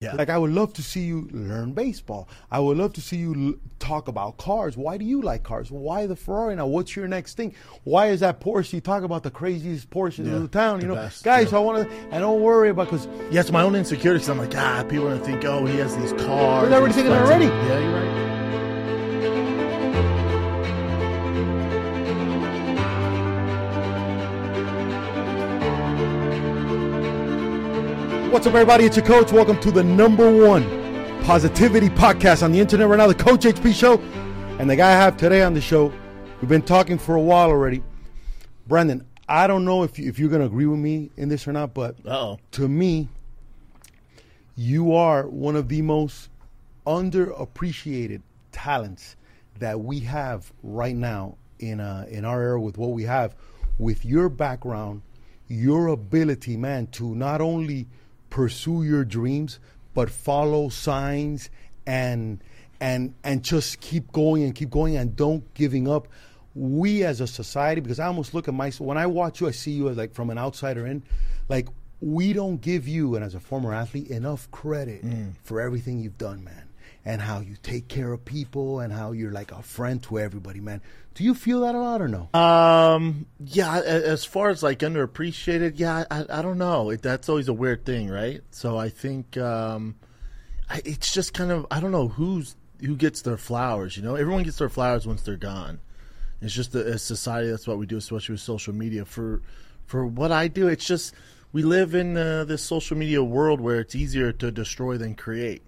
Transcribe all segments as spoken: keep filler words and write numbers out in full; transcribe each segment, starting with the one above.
Yeah. Like, I would love to see you learn baseball. I would love to see you l- talk about cars. Why do you like cars? Why the Ferrari now? What's your next thing? Why is that Porsche? You talk about the craziest Porsches yeah, in the town, you the know? Best, Guys, yeah. so I want to, I don't worry about, because... Yeah, it's my own insecurities. I'm like, ah, people are going to think, oh, he has these cars. They're already thinking that already. Yeah, you're right. What's up, everybody? It's your coach. Welcome to the number one positivity podcast on the internet right now, the Coach H P Show. And the guy I have today on the show, we've been talking for a while already. Brendan, I don't know if, you, if you're going to agree with me in this or not, but Uh-oh. to me, you are one of the most underappreciated talents that we have right now in uh, in our era with what we have, with your background, your ability, man, to not only pursue your dreams, but follow signs and and and just keep going and keep going and don't giving up. We as a society, because I almost look at myself, when I watch you, I see you as like from an outsider in, like we don't give you, and as a former athlete, enough credit mm. for everything you've done, man, and how you take care of people and how you're like a friend to everybody, man. Do you feel that a lot or no? Um, yeah, as far as like underappreciated, yeah, I, I don't know. It, that's always a weird thing, right? So I think um, I, it's just kind of, I don't know who's who gets their flowers, you know? Everyone gets their flowers once they're gone. It's just a, a society, that's what we do, especially with social media. For, for what I do, it's just we live in uh, this social media world where it's easier to destroy than create.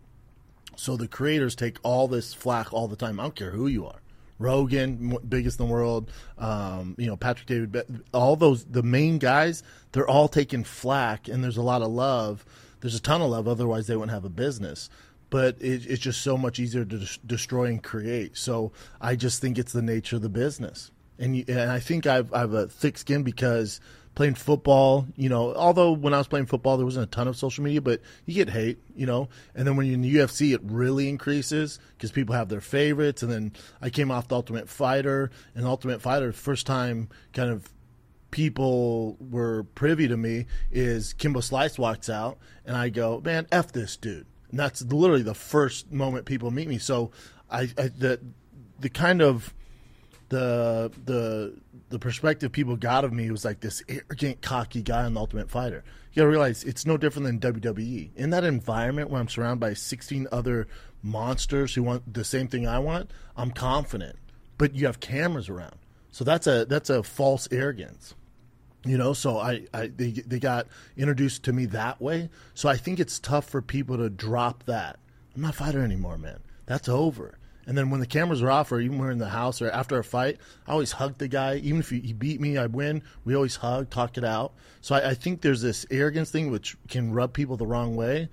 So the creators take all this flack all the time. I don't care who you are. Rogan, biggest in the world, um, you know, Patrick David, Be- all those, the main guys, they're all taking flack, and there's a lot of love. There's a ton of love, otherwise they wouldn't have a business. But it, it's just so much easier to des- destroy and create. So I just think it's the nature of the business. And you, and I think I've, I have a thick skin because playing football, you know, although when I was playing football, there wasn't a ton of social media, but you get hate, you know. And then when you're in the U F C, it really increases because people have their favorites. And then I came off the Ultimate Fighter, and Ultimate Fighter, first time kind of people were privy to me is Kimbo Slice walks out, and I go, man, F this dude. And that's literally the first moment people meet me. So I, I the the kind of the the the perspective people got of me was like this arrogant, cocky guy on the Ultimate Fighter. You gotta realize it's no different than W W E. In that environment where I'm surrounded by sixteen other monsters who want the same thing I want, I'm confident. But you have cameras around, so that's a that's a false arrogance, you know. So I, I they they got introduced to me that way. So I think it's tough for people to drop that. I'm not a fighter anymore, man. That's over. And then when the cameras are off, or even when we're in the house or after a fight, I always hug the guy. Even if he beat me, I win. We always hug, talk it out. So I, I think there's this arrogance thing which can rub people the wrong way.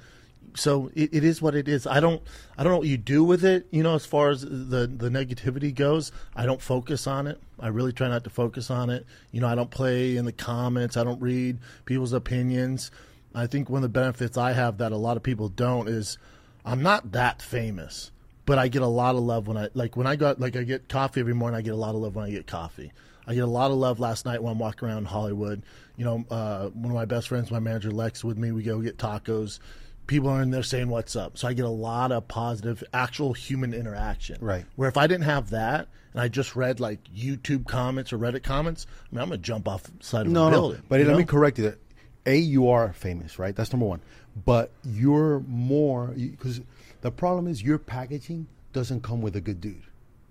So it, it is what it is. I don't I don't know what you do with it, you know, as far as the, the negativity goes. I don't focus on it. I really try not to focus on it. You know, I don't play in the comments. I don't read people's opinions. I think one of the benefits I have that a lot of people don't is I'm not that famous. But I get a lot of love when I like when I got like I get coffee every morning. I get a lot of love when I get coffee. I get a lot of love last night when I'm walking around Hollywood. You know, uh, one of my best friends, my manager Lex, with me. We go get tacos. People are in there saying what's up. So I get a lot of positive, actual human interaction. Right. Where if I didn't have that and I just read like YouTube comments or Reddit comments, I mean, I'm gonna jump off the side of no, the building. No, but let know? me correct you. That A, you are famous, right? That's number one. But you're more because. The problem is your packaging doesn't come with a good dude,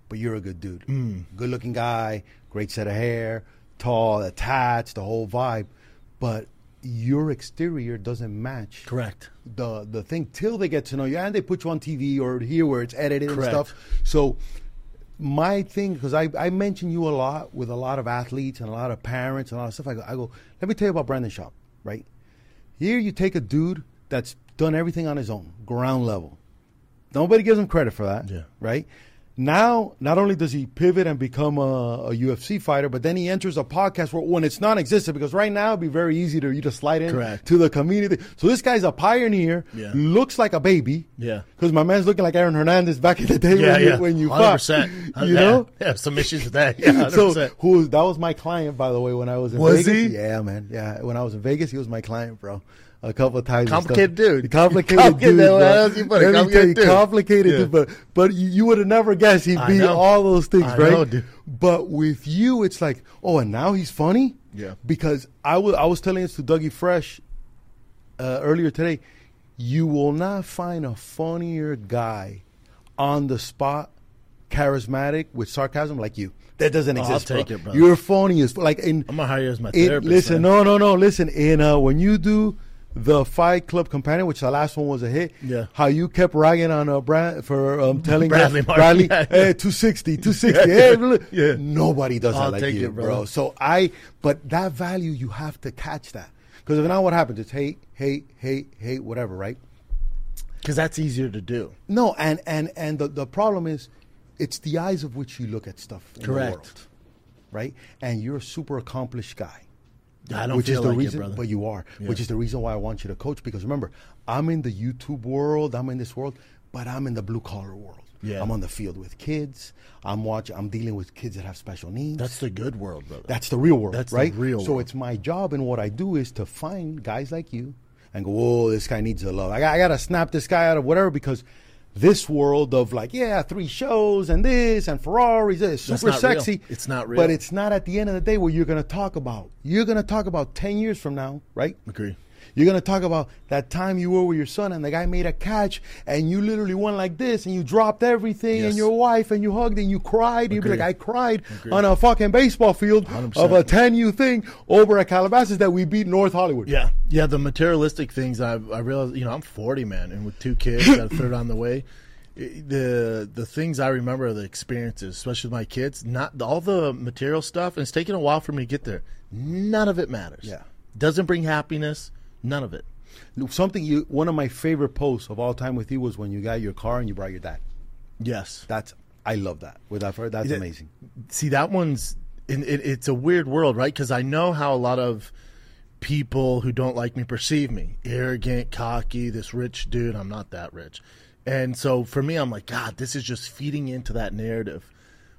but you're a good dude. Mm. Good-looking guy, great set of hair, tall, attached, the whole vibe. But your exterior doesn't match. Correct. The the thing till they get to know you, and they put you on T V or here where it's edited Correct. and stuff. So my thing, because I, I mention you a lot with a lot of athletes and a lot of parents and a lot of stuff. I go, I go let me tell you about Brendan Schaub, right? Here you take a dude that's done everything on his own, ground level. Nobody gives him credit for that, yeah. right? Now, not only does he pivot and become a, a U F C fighter, but then he enters a podcast where, when it's non-existent, because right now it'd be very easy to you to slide in Correct. to the community. So this guy's a pioneer, yeah. looks like a baby, yeah. because my man's looking like Aaron Hernandez back in the day yeah, when, yeah. You, when you one hundred percent. Fought. You yeah. know? Yeah, some issues with that. Yeah, one hundred percent. So who, that was my client, by the way, when I was in was Vegas. Was he? Yeah, man. Yeah, when I was in Vegas, he was my client, bro. A couple of times. Complicated dude. Complicated, complicated dude. Complicated, bro. Complicated, dude. complicated yeah. dude. But, but you, you would have never guessed he'd be all those things, I right? Know, dude. But with you, it's like, oh, and now he's funny? Yeah. Because I, w- I was telling this to Dougie Fresh uh, earlier today. You will not find a funnier guy on the spot, charismatic, with sarcasm like you. That doesn't exist. Oh, I'll take bro. it, bro. You're funny as like in. I'm gonna hire you as my in, therapist. Listen, man. no, no, no. Listen, in uh, when you do. The Fight Club Companion, which the last one was a hit. Yeah. How you kept ragging on uh, Brad for um, telling Bradley, us, Bradley yeah, yeah. Hey, two sixty, two sixty Yeah, yeah. Hey, nobody does I'll that like you, it, bro. bro. So I, but that value, you have to catch that. Because if not, what happens? It's hate, hate, hate, hate, whatever, right? Because that's easier to do. No, and and, and the, the problem is, it's the eyes of which you look at stuff in Correct. the world. Right? And you're a super accomplished guy. I don't which feel is the like reason, it, brother. But you are, yeah. which is the reason why I want you to coach. Because remember, I'm in the YouTube world, I'm in this world, but I'm in the blue collar world. Yeah. I'm on the field with kids. I'm watching. I'm dealing with kids that have special needs. That's the good world, brother. That's the real world, That's right? The real. So world. It's my job, and what I do is to find guys like you and go, "Whoa, this guy needs the love. I got, I got to snap this guy out of whatever." Because this world of like, yeah, three shows and this and Ferraris, it's super sexy. Real. It's not real. But it's not at the end of the day where you're going to talk about. You're going to talk about ten years from now, right? Agree. You're going to talk about that time you were with your son and the guy made a catch and you literally went like this and you dropped everything yes. and your wife and you hugged and you cried. You'd be like, I cried Agreed. on a fucking baseball field one hundred percent of a ten U thing over at Calabasas that we beat North Hollywood. Yeah. Yeah, the materialistic things, I, I realize, you know, I'm forty, man, and with two kids, got a third on the way. The the things I remember, the experiences, especially with my kids, not all the material stuff, and it's taken a while for me to get there. None of it matters. Yeah. Doesn't bring happiness. None of it. Something you, one of my favorite posts of all time with you was when you got your car and you brought your dad. Yes. That's, I love that. Without her, that's that, amazing. See, that one's, it, it, it's a weird world, right? Because I know how a lot of people who don't like me perceive me. Arrogant, cocky, this rich dude. I'm not that rich. And so for me, I'm like, God, this is just feeding into that narrative.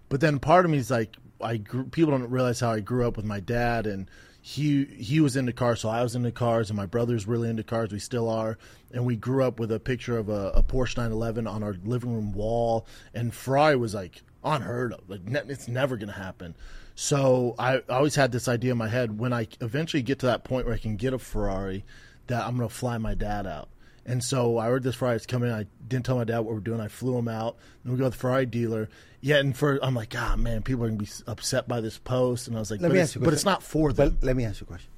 But then part of me is like, I grew, people don't realize how I grew up with my dad, and he he was into cars, so I was into cars, and my brother's really into cars. We still are. And we grew up with a picture of a, a Porsche nine eleven on our living room wall, and Ferrari was like unheard of. Like ne- it's never going to happen. So I always had this idea in my head, when I eventually get to that point where I can get a Ferrari, that I'm going to fly my dad out. And so I heard this Ferrari was coming. I didn't tell my dad what we're doing. I flew him out. And we go to the Ferrari dealer. Yeah, and for I'm like, ah, man, people are going to be upset by this post. And I was like, let but, me it's, ask you but it's not for them. But let me ask you a question.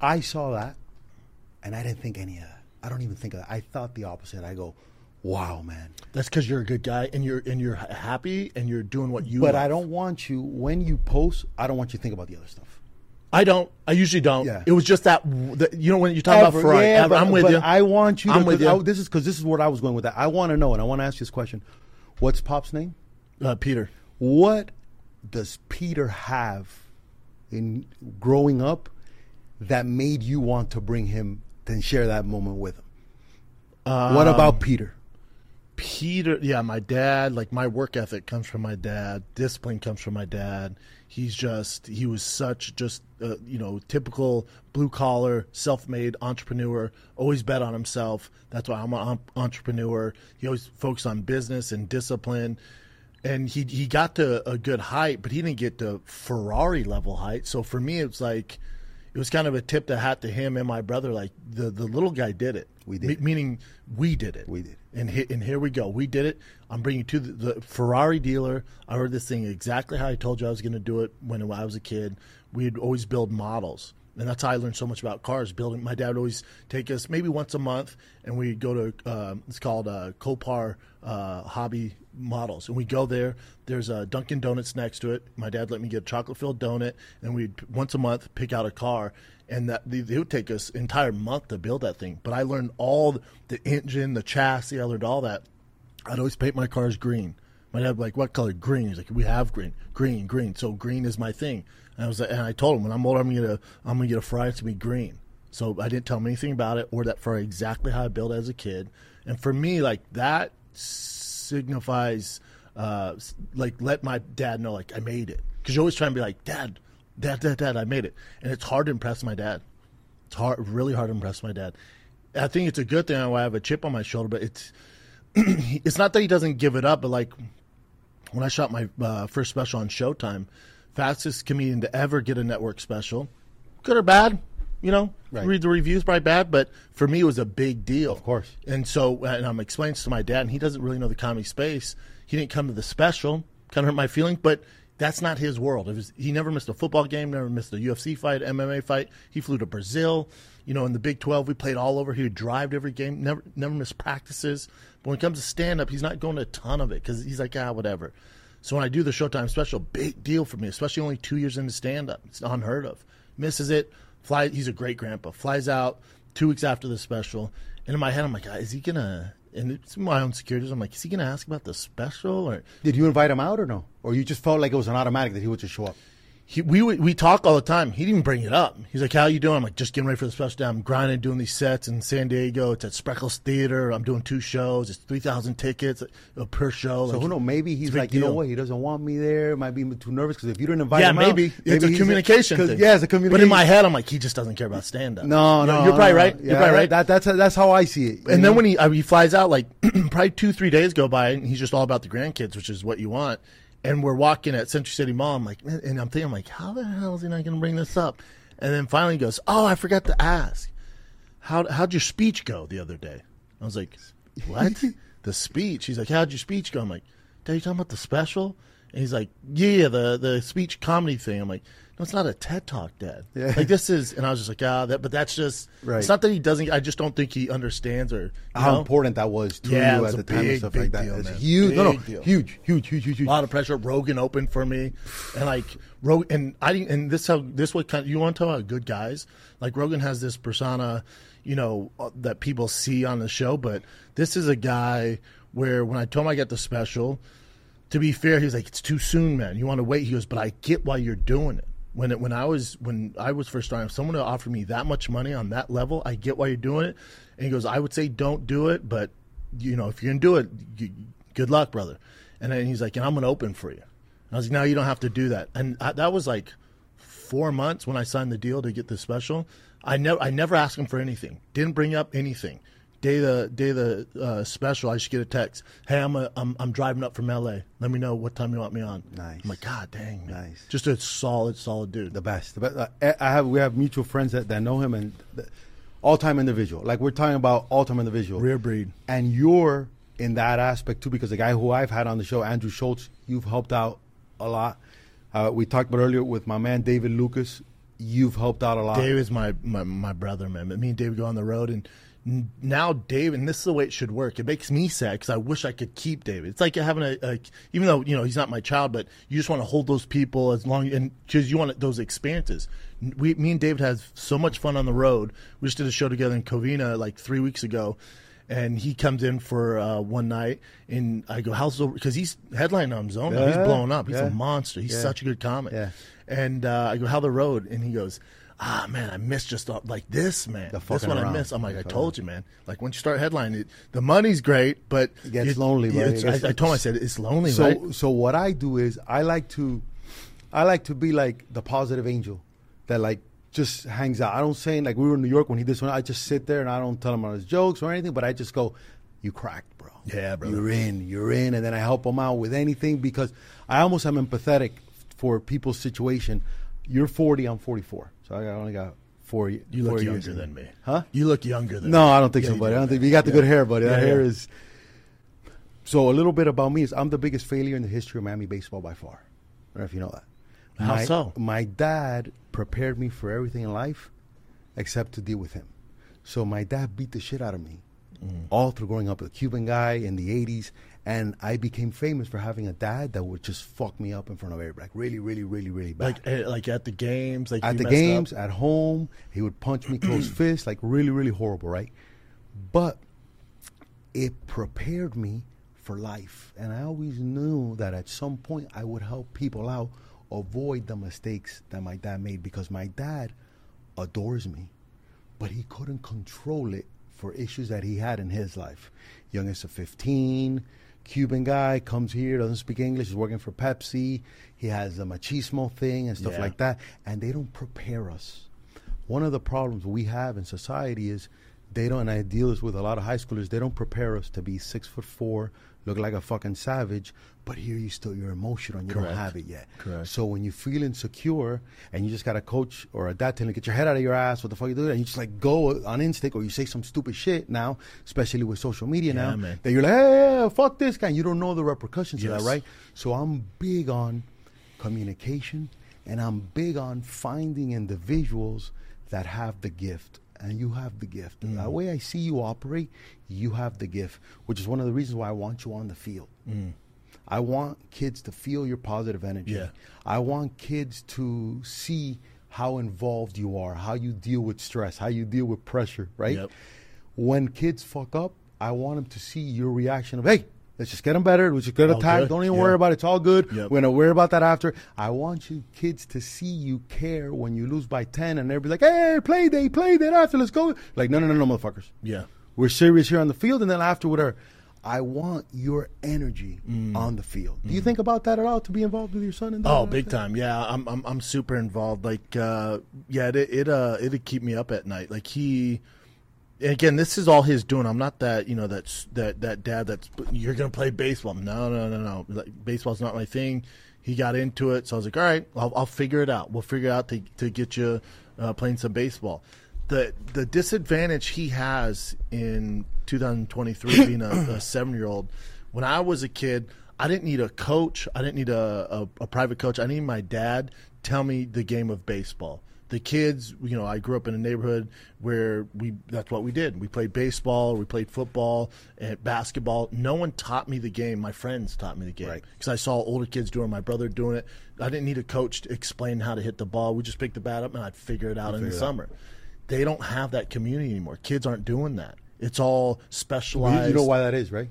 I saw that, and I didn't think any of that. I don't even think of that. I thought the opposite. I go, wow, man. That's because you're a good guy, and you're and you're happy, and you're doing what you But love. I don't want you, when you post, I don't want you to think about the other stuff. I don't. I usually don't. Yeah. It was just that, the, you know, when you're talking Ever, about Ferrari. Yeah, Ever, but, I'm with but you. I want you to. I'm with you. I, this is because this is where I was going with that. I want to know, and I want to ask you this question. What's Pop's name? Uh, Peter. What does Peter have in growing up that made you want to bring him and share that moment with him? Um, what about Peter? Peter, yeah, my dad, like my work ethic comes from my dad. Discipline comes from my dad. He's just, he was such just, uh, you know, typical blue collar, self-made entrepreneur, always bet on himself. That's why I'm an entrepreneur. He always focused on business and discipline. And he, he got to a good height, but he didn't get to Ferrari level height. So for me, it's like, it was kind of a tip to hat to him and my brother. Like the, the little guy did it. We did. Me- meaning we did it. We did. And he- and here we go. We did it. I'm bringing you to the, the Ferrari dealer. I heard this thing exactly how I told you I was going to do it when I was a kid. We'd always build models. And that's how I learned so much about cars, building. My dad would always take us maybe once a month, and we'd go to, uh, it's called uh, Copar uh, Hobby Models. And we go there. There's a Dunkin' Donuts next to it. My dad let me get a chocolate-filled donut, and we'd once a month pick out a car. And that they, they would take us an entire month to build that thing. But I learned all the engine, the chassis, I learned all that. I'd always paint my cars green. My dad would be like, what color? Green. He's like, we have green. Green, green. So green is my thing. And I was like, and I told him, when I'm older, I'm gonna I'm gonna get a Ferrari. It's gonna be green. So I didn't tell him anything about it or that Ferrari, exactly how I built it as a kid. And for me, like, that signifies, uh, like, let my dad know, like, I made it. Because you're always trying to be like, Dad, Dad, Dad, Dad, I made it. And it's hard to impress my dad. It's hard, really hard to impress my dad. I think it's a good thing I have a chip on my shoulder, but it's it's not that he doesn't give it up, but like, when I shot my uh, first special on Showtime, fastest comedian to ever get a network special, good or bad, you know, right. Read the reviews, probably bad, but for me it was a big deal. Of course. And so, and I'm explaining this to my dad, and he doesn't really know the comedy space. He didn't come to the special, kind of hurt my feelings, but that's not his world. It was, he never missed a football game, never missed a U F C fight, M M A fight. He flew to Brazil, you know, in the Big twelve, we played all over. He would drive to every game, never never missed practices. But when it comes to stand-up, he's not going to a ton of it because he's like, ah, whatever. So when I do the Showtime special, big deal for me, especially only two years into stand-up. It's unheard of. Misses it. Fly, he's a great grandpa. Flies out two weeks after the special. And in my head, I'm like, is he going to – and it's my own securities. I'm like, is he going to ask about the special? Or did you invite him out or no? Or you just felt like it was an automatic that he would just show up? He, we we talk all the time. He didn't bring it up. He's like, how you doing? I'm like, just getting ready for the special day. I'm grinding, doing these sets in San Diego. It's at Spreckles Theater. I'm doing two shows. It's three thousand tickets per show. So, like, who knows? Maybe he's like, you know what? He doesn't want me there. Might be too nervous because if you didn't invite yeah, him maybe. Out. Yeah, maybe. It's a communication thing. Yeah, it's a communication. But in my head, I'm like, he just doesn't care about stand-up. No, no, no. You're probably right. Yeah, you're probably right. That, that's, that's how I see it. And then know? when he, I mean, he flies out, like, probably two, three days go by, and he's just all about the grandkids, which is what you want. And we're walking at Century City Mall. I'm like, man, and I'm thinking, I'm like, how the hell is he not going to bring this up? And then finally he goes, oh, I forgot to ask. How, how'd your speech go the other day? I was like, what? The speech? He's like, how'd your speech go? I'm like, Dad, you talking about the special? And he's like, yeah, the, the speech comedy thing. I'm like, no, it's not a TED Talk, Dad. Yeah. Like, this is, and I was just like, ah, that, but that's just, right. It's not that he doesn't, I just don't think he understands or how know? important that was to yeah, you at the big, time and stuff like that. Deal, it's man. huge, big no, no, deal. huge, huge, huge, huge, huge. A lot of pressure. Rogan opened for me, and like, Rogan, and I didn't, and this how, this what kind of, you want to talk about good guys? Like, Rogan has this persona, you know, that people see on the show, but this is a guy where when I told him I got the special, to be fair, he was like, it's too soon, man. You want to wait? He goes, but I get why you're doing it. When it, when I was when I was first starting, if someone offered me that much money on that level, I get why you're doing it. And he goes, I would say don't do it, but, you know, if you're going to do it, you, good luck, brother. And then he's like, and I'm going to open for you. And I was like, no, you don't have to do that. And I, that was like four months when I signed the deal to get this special. I never I never asked him for anything. Didn't bring up anything. Day the day the uh, special, I just get a text. Hey, I'm a, I'm I'm driving up from L A. Let me know what time you want me on. Nice. I'm like, God dang, man. Nice. Just a solid, solid dude. The best. The best. Uh, I have we have mutual friends that, that know him and all time individual. Like, we're talking about all time individual. Rare breed. And you're in that aspect too, because the guy who I've had on the show, Andrew Schultz, you've helped out a lot. Uh, we talked about earlier with my man David Lucas. You've helped out a lot. Dave is my my, my brother, man. Me and Dave go on the road and. Now Dave, and this is the way it should work. It makes me sad because I wish I could keep David. It's like having a, a, even though, you know, he's not my child, but you just want to hold those people as long, and because you want those experiences. We, me and David has so much fun on the road. We just did a show together in Covina like three weeks ago, and he comes in for uh, one night, and I go, how's over? Because he's headlining on his own. Yeah, he's blowing up. He's yeah. a monster. He's yeah. such a good comic. Yeah. And uh, I go, how the road? And he goes, ah, man, I miss just all, like this, man. That's what I miss. I'm like, I told you, man. Like, once you start headlining, the money's great, but it gets it, lonely, right? It gets, I, I told him, I said, it's lonely, so, right? So what I do is I like to, I like to be like the positive angel that like just hangs out. I don't say, like, we were in New York when he did this one. I just sit there and I don't tell him all his jokes or anything, but I just go, you cracked, bro. Yeah, bro. You're in, you're in, and then I help him out with anything because I almost am empathetic for people's situation. You're forty, I'm forty-four. So I only got four years. You look younger in. than me. Huh? You look younger than no, me. No, I don't think yeah, so, buddy. You do, I don't man. think you got the yeah. good hair, buddy. Yeah, that yeah. hair is. So a little bit about me is I'm the biggest failure in the history of Miami baseball by far. I don't know if you know that. How my, so? My dad prepared me for everything in life except to deal with him. So my dad beat the shit out of me mm. all through growing up with a Cuban guy in the eighties. And I became famous for having a dad that would just fuck me up in front of everybody. Like really, really, really, really bad. Like, like at the games? Like at the games, up. At home. He would punch me close fist. Like really, really horrible, right? But it prepared me for life. And I always knew that at some point I would help people out, avoid the mistakes that my dad made. Because my dad adores me, but he couldn't control it for issues that he had in his life. Youngest of fifteen, Cuban guy, comes here, doesn't speak English, is working for Pepsi. He has the machismo thing and stuff yeah. like that. And they don't prepare us. One of the problems we have in society is they don't, and I deal this with a lot of high schoolers, they don't prepare us to be six foot four, look like a fucking savage, but here you still, you're emotional and you Correct. Don't have it yet. Correct. So when you feel insecure and you just got a coach or a dad telling you, get your head out of your ass, what the fuck you doing? And you just like go on instinct, or you say some stupid shit now, especially with social media yeah, now, man. That you're like, hey, fuck this guy. And you don't know the repercussions yes. of that, right? So I'm big on communication, and I'm big on finding individuals that have the gift. And you have the gift. Mm. The way I see you operate, you have the gift, which is one of the reasons why I want you on the field. Mm. I want kids to feel your positive energy. Yeah. I want kids to see how involved you are, how you deal with stress, how you deal with pressure, right? Yep. When kids fuck up, I want them to see your reaction of, hey, let's just get them better. Let's just get attacked. Don't even yeah. worry about it. It's all good. Yep. We're going to worry about that after. I want you kids to see you care when you lose by ten and everybody's like, hey, play day, play day after. Let's go. Like, no, no, no, no, motherfuckers. Yeah. We're serious here on the field, and then after whatever. I want your energy mm. on the field. Do you mm. think about that at all, to be involved with your son? And oh, big time. Yeah, I'm, I'm I'm super involved. Like, uh, yeah, it, it, uh, it'd keep me up at night. Like, he... Again, this is all his doing. I'm not that, you know, that that that dad that's, you're going to play baseball. No, no, no, no. Like, baseball's not my thing. He got into it. So I was like, all right, I'll, I'll figure it out. We'll figure it out to, to get you uh, playing some baseball. The the disadvantage he has in two thousand twenty-three being a, a seven-year-old, when I was a kid, I didn't need a coach. I didn't need a, a, a private coach. I needed my dad to tell me the game of baseball. The kids, you know, I grew up in a neighborhood where we that's what we did. We played baseball, we played football, and basketball. No one taught me the game. My friends taught me the game. Right. Because I saw older kids doing it, my brother doing it. I didn't need a coach to explain how to hit the ball. We just picked the bat up, and I'd figure it out I'd in the summer. Out. They don't have that community anymore. Kids aren't doing that. It's all specialized. You know why that is, right?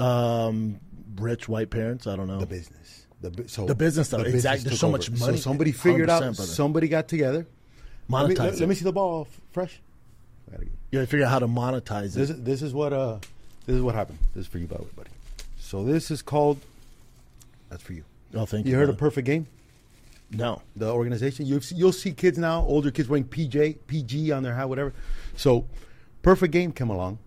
Um, rich white parents, I don't know. The business. The, so the business stuff, the exactly. Business There's so over. Much money. So somebody figured out, brother. Somebody got together. Monetize let me, let, it. Let me see the ball fresh. I gotta you got to figure out how to monetize this, it. This is what uh, this is what happened. This is for you, by the way, buddy. So this is called, that's for you. Oh, thank you. You heard brother. Of Perfect Game? No. The organization? You've, you'll see kids now, older kids wearing P J, P G on their hat, whatever. So Perfect Game came along,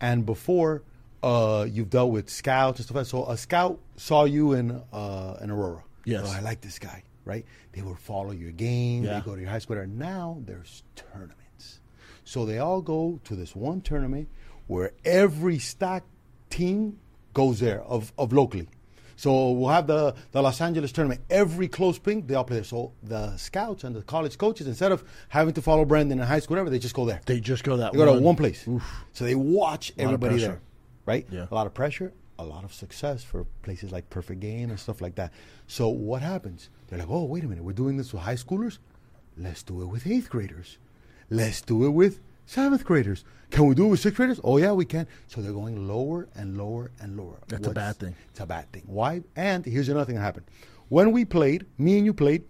and before... Uh, you've dealt with scouts and stuff like that. So a scout saw you in uh, in Aurora. Yes. Oh, I like this guy, right? They will follow your game. Yeah. They go to your high school. Now there's tournaments. So they all go to this one tournament where every stack team goes there of, of locally. So we'll have the, the Los Angeles tournament. Every close ping, they all play there. So the scouts and the college coaches, instead of having to follow Brendan in high school, whatever, they just go there. They just go that way. They go one. To one place. Oof. So they watch everybody there. Right? Yeah. A lot of pressure, a lot of success for places like Perfect Game and stuff like that. So what happens? They're like, oh, wait a minute. We're doing this with high schoolers? Let's do it with eighth graders. Let's do it with seventh graders. Can we do it with sixth graders? Oh, yeah, we can. So they're going lower and lower and lower. That's What's, a bad thing. It's a bad thing. Why? And here's another thing that happened. When we played, me and you played,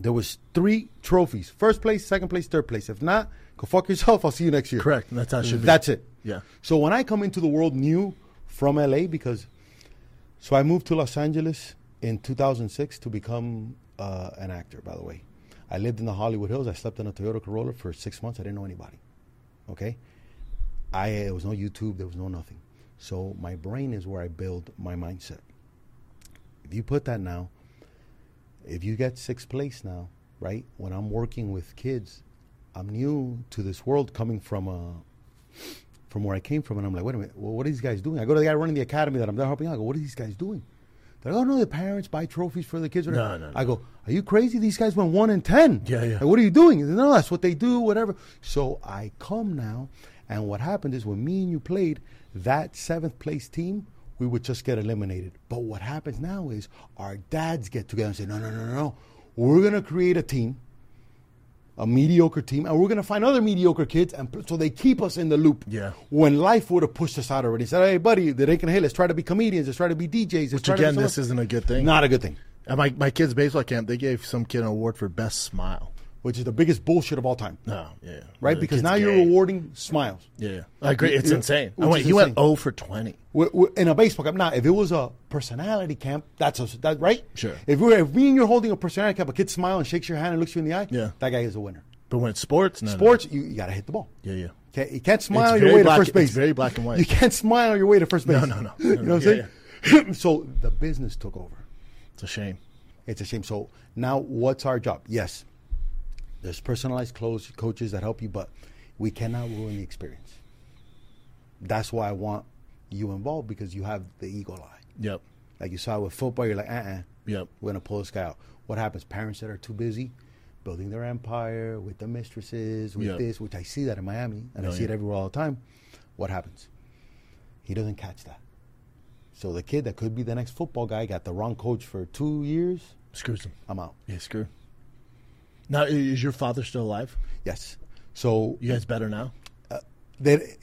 there was three trophies. First place, second place, third place. If not, go fuck yourself. I'll see you next year. Correct. That's how it should be. That's it. Yeah. So when I come into the world new from L A, because so I moved to Los Angeles in two thousand six to become uh, an actor, by the way. I lived in the Hollywood Hills. I slept in a Toyota Corolla for six months. I didn't know anybody. Okay? I There was no YouTube. There was no nothing. So my brain is where I build my mindset. If you put that now, if you get sixth place now, right, when I'm working with kids, I'm new to this world coming from a... from where I came from, and I'm like, wait a minute, well, what are these guys doing? I go to the guy running the academy that I'm there helping out. I go, what are these guys doing? They're like, oh, no, the parents buy trophies for the kids. Or no, no, no. I go, are you crazy? These guys went one in ten. Yeah, yeah. Like, what are you doing? Said, no, that's what they do, whatever. So I come now, and what happened is when me and you played, that seventh-place team, we would just get eliminated. But what happens now is our dads get together and say, no, no, no, no, no. We're going to create a team, a mediocre team, and we're going to find other mediocre kids, and so they keep us in the loop. Yeah. When life would have pushed us out already. Said, hey, buddy, they can, hey, let's try to be comedians. Let's try to be D Js. Which, again, this isn't a good thing. Not a good thing. At my, my kids' baseball camp, they gave some kid an award for best smile. Which is the biggest bullshit of all time. No, yeah. Right? The because now gay. You're rewarding smiles. Yeah. I agree. It's it, insane. I went, he insane. went zero for twenty. We're, we're in a baseball camp. Now, if it was a personality camp, that's a, that, right? Sure. If, we're, if me and you're holding a personality camp, a kid smiles and shakes your hand and looks you in the eye, yeah. that guy is a winner. But when it's sports, no, Sports, no. you, you got to hit the ball. Yeah, yeah. Okay, you can't smile it's your way black, to first base. It's very black and white. You can't smile your way to first base. No, no, no. no you know what I'm yeah, saying? Yeah. So the business took over. It's a shame. It's a shame. So now what's our job? Yes. There's personalized clothes, coaches that help you, but we cannot ruin the experience. That's why I want you involved, because you have the eagle eye. Yep. Like you saw with football, you're like, uh-uh. Yep. We're going to pull this guy out. What happens? Parents that are too busy building their empire with the mistresses, with yep. this, which I see that in Miami, and no, I see yeah. it everywhere all the time. What happens? He doesn't catch that. So the kid that could be the next football guy got the wrong coach for two years. Screws him. I'm out. Yeah, screw. Now, is your father still alive? Yes. So you guys better now? Uh, they,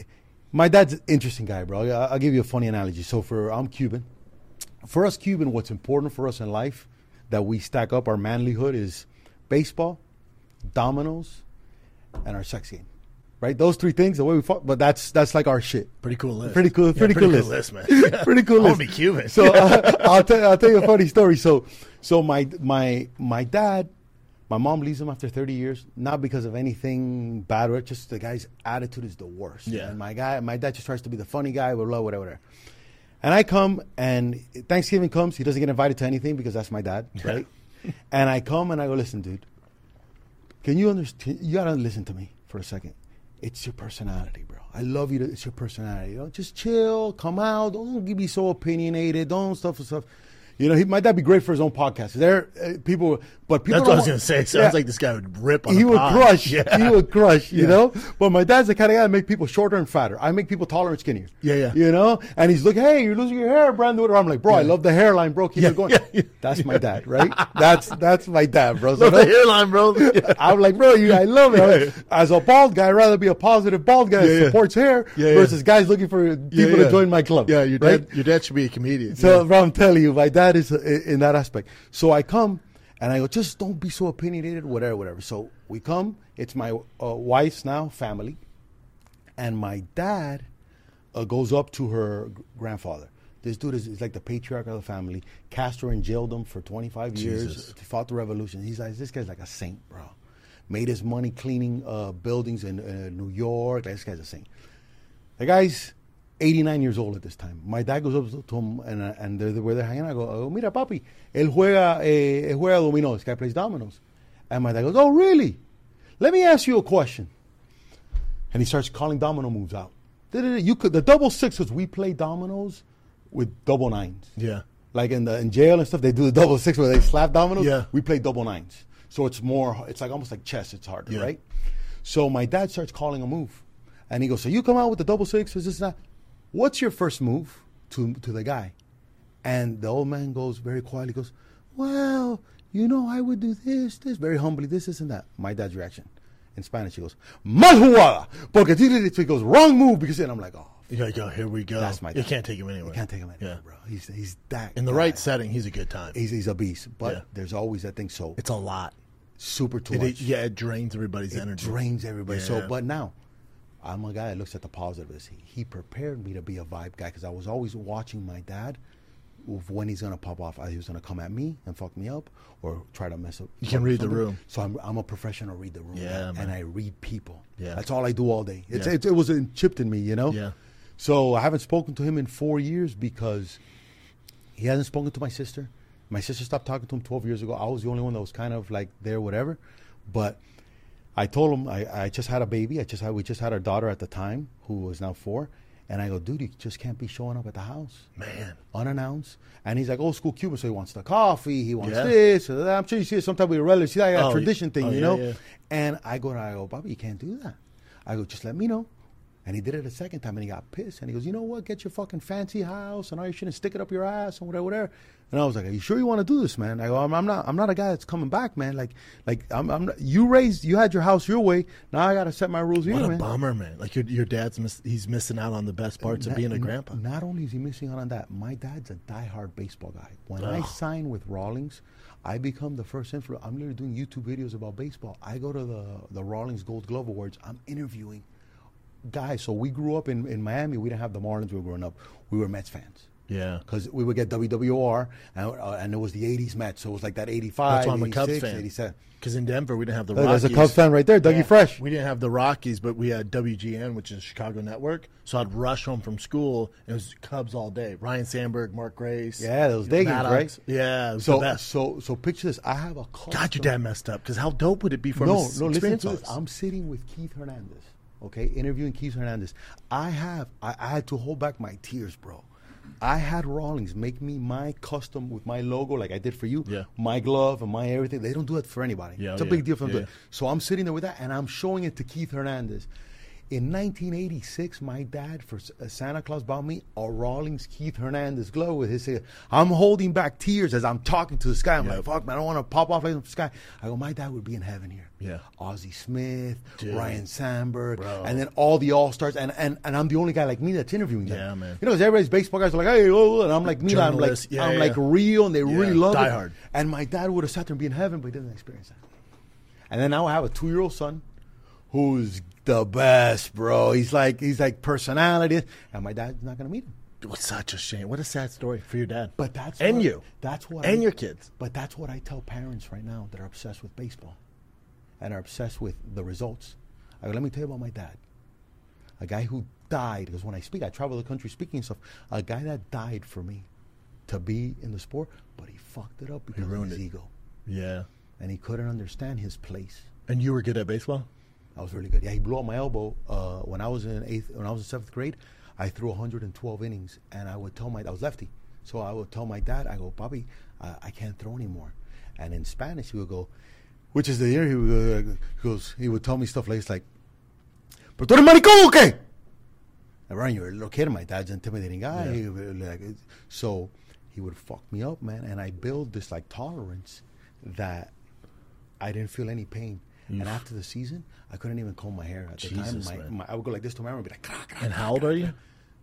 my dad's an interesting guy, bro. I'll give you a funny analogy. So for I'm Cuban. For us Cuban, what's important for us in life that we stack up our manlyhood is baseball, dominoes, and our sex game. Right? Those three things, the way we fought, but that's that's like our shit. Pretty cool list. Pretty cool, yeah, pretty, pretty cool, cool list. list man. Pretty cool list. I want to be Cuban. So uh, I'll, t- I'll tell you a funny story. So so my my my dad, my mom leaves him after thirty years, not because of anything bad, or just the guy's attitude is the worst. Yeah. And my guy, my dad just tries to be the funny guy, blah, blah, whatever, whatever. And I come, and Thanksgiving comes. He doesn't get invited to anything because that's my dad, right? And I come, and I go, listen, dude, can you understand? You got to listen to me for a second. It's your personality, bro. I love you. To, it's your personality. You know? Just chill, come out. Don't be so opinionated. Don't stuff and stuff. You know, he, my dad be great for his own podcast. There, uh, people, but people. That's what I was gonna say. It sounds yeah. like this guy would rip on. He a would pod. crush. Yeah. He would crush. You yeah. know, but my dad's the kind of guy that make people shorter and fatter. I make people taller and skinnier. Yeah, yeah. You know, and he's like, "Hey, you're losing your hair, Brandon." I'm like, "Bro, yeah. I love the hairline, bro. Keep yeah, it going." Yeah, yeah. That's my dad, right? that's that's my dad, bro. So love no, the hairline, bro. Yeah. I'm like, bro, you, I love it. Yeah, yeah. As a bald guy, I'd rather be a positive bald guy yeah, that yeah. supports hair yeah, yeah. versus guys looking for people yeah, yeah. to join my club. Yeah, your dad, right? your dad should be a comedian. So, yeah. bro, I'm telling you, my dad. That is in that aspect. So I come and I go, just don't be so opinionated, whatever, whatever. So we come. It's my uh, wife's now family. And my dad uh, goes up to her g- grandfather. This dude is, is like the patriarch of the family. Castro and jailed him for twenty-five years. Jesus. Fought the revolution. He's like, this guy's like a saint, bro. Made his money cleaning uh, buildings in uh, New York. Like, this guy's a saint. The guy's eighty-nine years old at this time. My dad goes up to him, and, and they're, they're, they're hanging out. I go, oh, mira, papi, él juega, eh, él juega dominos. This guy plays dominoes. And my dad goes, oh, really? Let me ask you a question. And he starts calling domino moves out. You could the double six, because we play dominoes with double nines. Yeah. Like in the in jail and stuff, they do the double six where they slap dominoes. Yeah. We play double nines. So it's more, it's like almost like chess. It's harder, yeah. right? So my dad starts calling a move. And he goes, so you come out with the double six, is this and that? What's your first move to to the guy? And the old man goes very quietly, goes, well, you know, I would do this, this, very humbly, this, this, and that. My dad's reaction. In Spanish, he goes, mal jugada, porque tiene, he goes, wrong move, because then I'm like, oh. You're like, oh, here we go. That's my dad. You can't take him anywhere. You can't take him anywhere, yeah. bro. He's he's that In the guy. right setting, he's a good time. He's, he's a beast, but yeah. there's always that thing, so. It's a lot. Super too it, much. It, yeah, it drains everybody's it energy. It drains everybody, yeah. so, but now. I'm a guy that looks at the positives. He, he prepared me to be a vibe guy because I was always watching my dad when he's going to pop off. He was going to come at me and fuck me up or try to mess up. You can read something. the room. So I'm, I'm a professional read the room. Yeah, and I read people. Yeah. That's all I do all day. It's, yeah. it, it was chipped in me, you know? Yeah. So I haven't spoken to him in four years because he hasn't spoken to my sister. My sister stopped talking to him twelve years ago. I was the only one that was kind of like there, whatever. But I told him I, I just had a baby. I just had, we just had our daughter at the time, who was now four, And I go, dude, he just can't be showing up at the house. Man. Unannounced. And he's like, old school Cuban, so he wants the coffee, he wants yeah. this, or that. I'm sure you see it sometimes with your relatives. See that like, oh, tradition thing, oh, you yeah, know? Yeah. And I go, and I go, Bobby, you can't do that. I go, just let me know. And he did it a second time, and he got pissed. And he goes, you know what? Get your fucking fancy house, and all you shouldn't stick it up your ass, and whatever, whatever. And I was like, are you sure you want to do this, man? I go, I'm, I'm not. I'm not a guy that's coming back, man. Like, like I'm. I'm not, you raised. You had your house your way. Now I got to set my rules here, man. What a bummer, man. Like your your dad's. Miss, he's missing out on the best parts not, of being a grandpa. Not only is he missing out on that, my dad's a diehard baseball guy. When oh. I sign with Rawlings, I become the first influencer. I'm literally doing YouTube videos about baseball. I go to the the Rawlings Gold Glove Awards. I'm interviewing guys. So we grew up in, in Miami. We didn't have the Marlins. We were growing up. We were Mets fans. Yeah. Because we would get W W R, and, uh, and it was the eighties Mets. So it was like that eighty-five, that's why I'm eighty-six, a Cubs fan. eighty-seven. Because in Denver, we didn't have the Look, Rockies. There's a Cubs fan right there, Dougie yeah. Fresh. We didn't have the Rockies, but we had W G N, which is Chicago Network. So I'd rush home from school, and it was Cubs all day. Ryan Sandberg, Mark Grace. Yeah, those day games, right? Yeah, it was so, the best. So, so picture this. I have a call. God, your dad messed up, because how dope would it be for no, him to no, experience listen to this. I'm sitting with Keith Hernandez. Okay, interviewing Keith Hernandez. I have, I, I had to hold back my tears, bro. I had Rawlings make me my custom with my logo, like I did for you, yeah. my glove and my everything. They don't do that for anybody. Yeah, it's a yeah. big deal for them. Yeah, yeah. So I'm sitting there with that, and I'm showing it to Keith Hernandez. In nineteen eighty-six, my dad, for Santa Claus, bought me a Rawlings Keith Hernandez glove with his cigarette. I'm holding back tears as I'm talking to this guy. I'm yeah. like, fuck, man, I don't want to pop off like this guy. I go, my dad would be in heaven here. Yeah. Ozzie Smith, dude. Ryan Sandberg, bro. And then all the all-stars. And, and, and I'm the only guy like me that's interviewing them. Yeah, man. You know, because everybody's baseball guys are like, hey, oh, and I'm like me. I'm like, yeah, I'm yeah. like real, and they yeah. really love Die it. Hard. And my dad would have sat there and be in heaven, but he doesn't experience that. And then now I have a two-year-old son who's the best, bro. He's like he's like personality, and my dad's not gonna meet him. It was such a shame. What a sad story for your dad. But that's and what, you. That's what and I, your kids. But that's what I tell parents right now that are obsessed with baseball, and are obsessed with the results. I go, let me tell you about my dad, a guy who died. Because when I speak, I travel the country speaking and stuff. A guy that died for me, to be in the sport, but he fucked it up because he ruined of his it. ego. Yeah. And he couldn't understand his place. And you were good at baseball? I was really good. Yeah, he blew out my elbow uh, when I was in eighth. When I was in seventh grade, I threw one hundred twelve innings, and I would tell my I was lefty, so I would tell my dad, I go, Papi, uh, I can't throw anymore. And in Spanish, he would go, which is the year he would, uh, he goes, he would tell me stuff like, like, "Pero tú eres maricón o qué?" And Ryan, you're a little kid. My dad's an intimidating guy, yeah. he, like, so he would fuck me up, man. And I built this like tolerance that I didn't feel any pain. And Oof. after the season, I couldn't even comb my hair at the Jesus, time. My, my, I would go like this to my room and be like, krah, krah, and how old are you?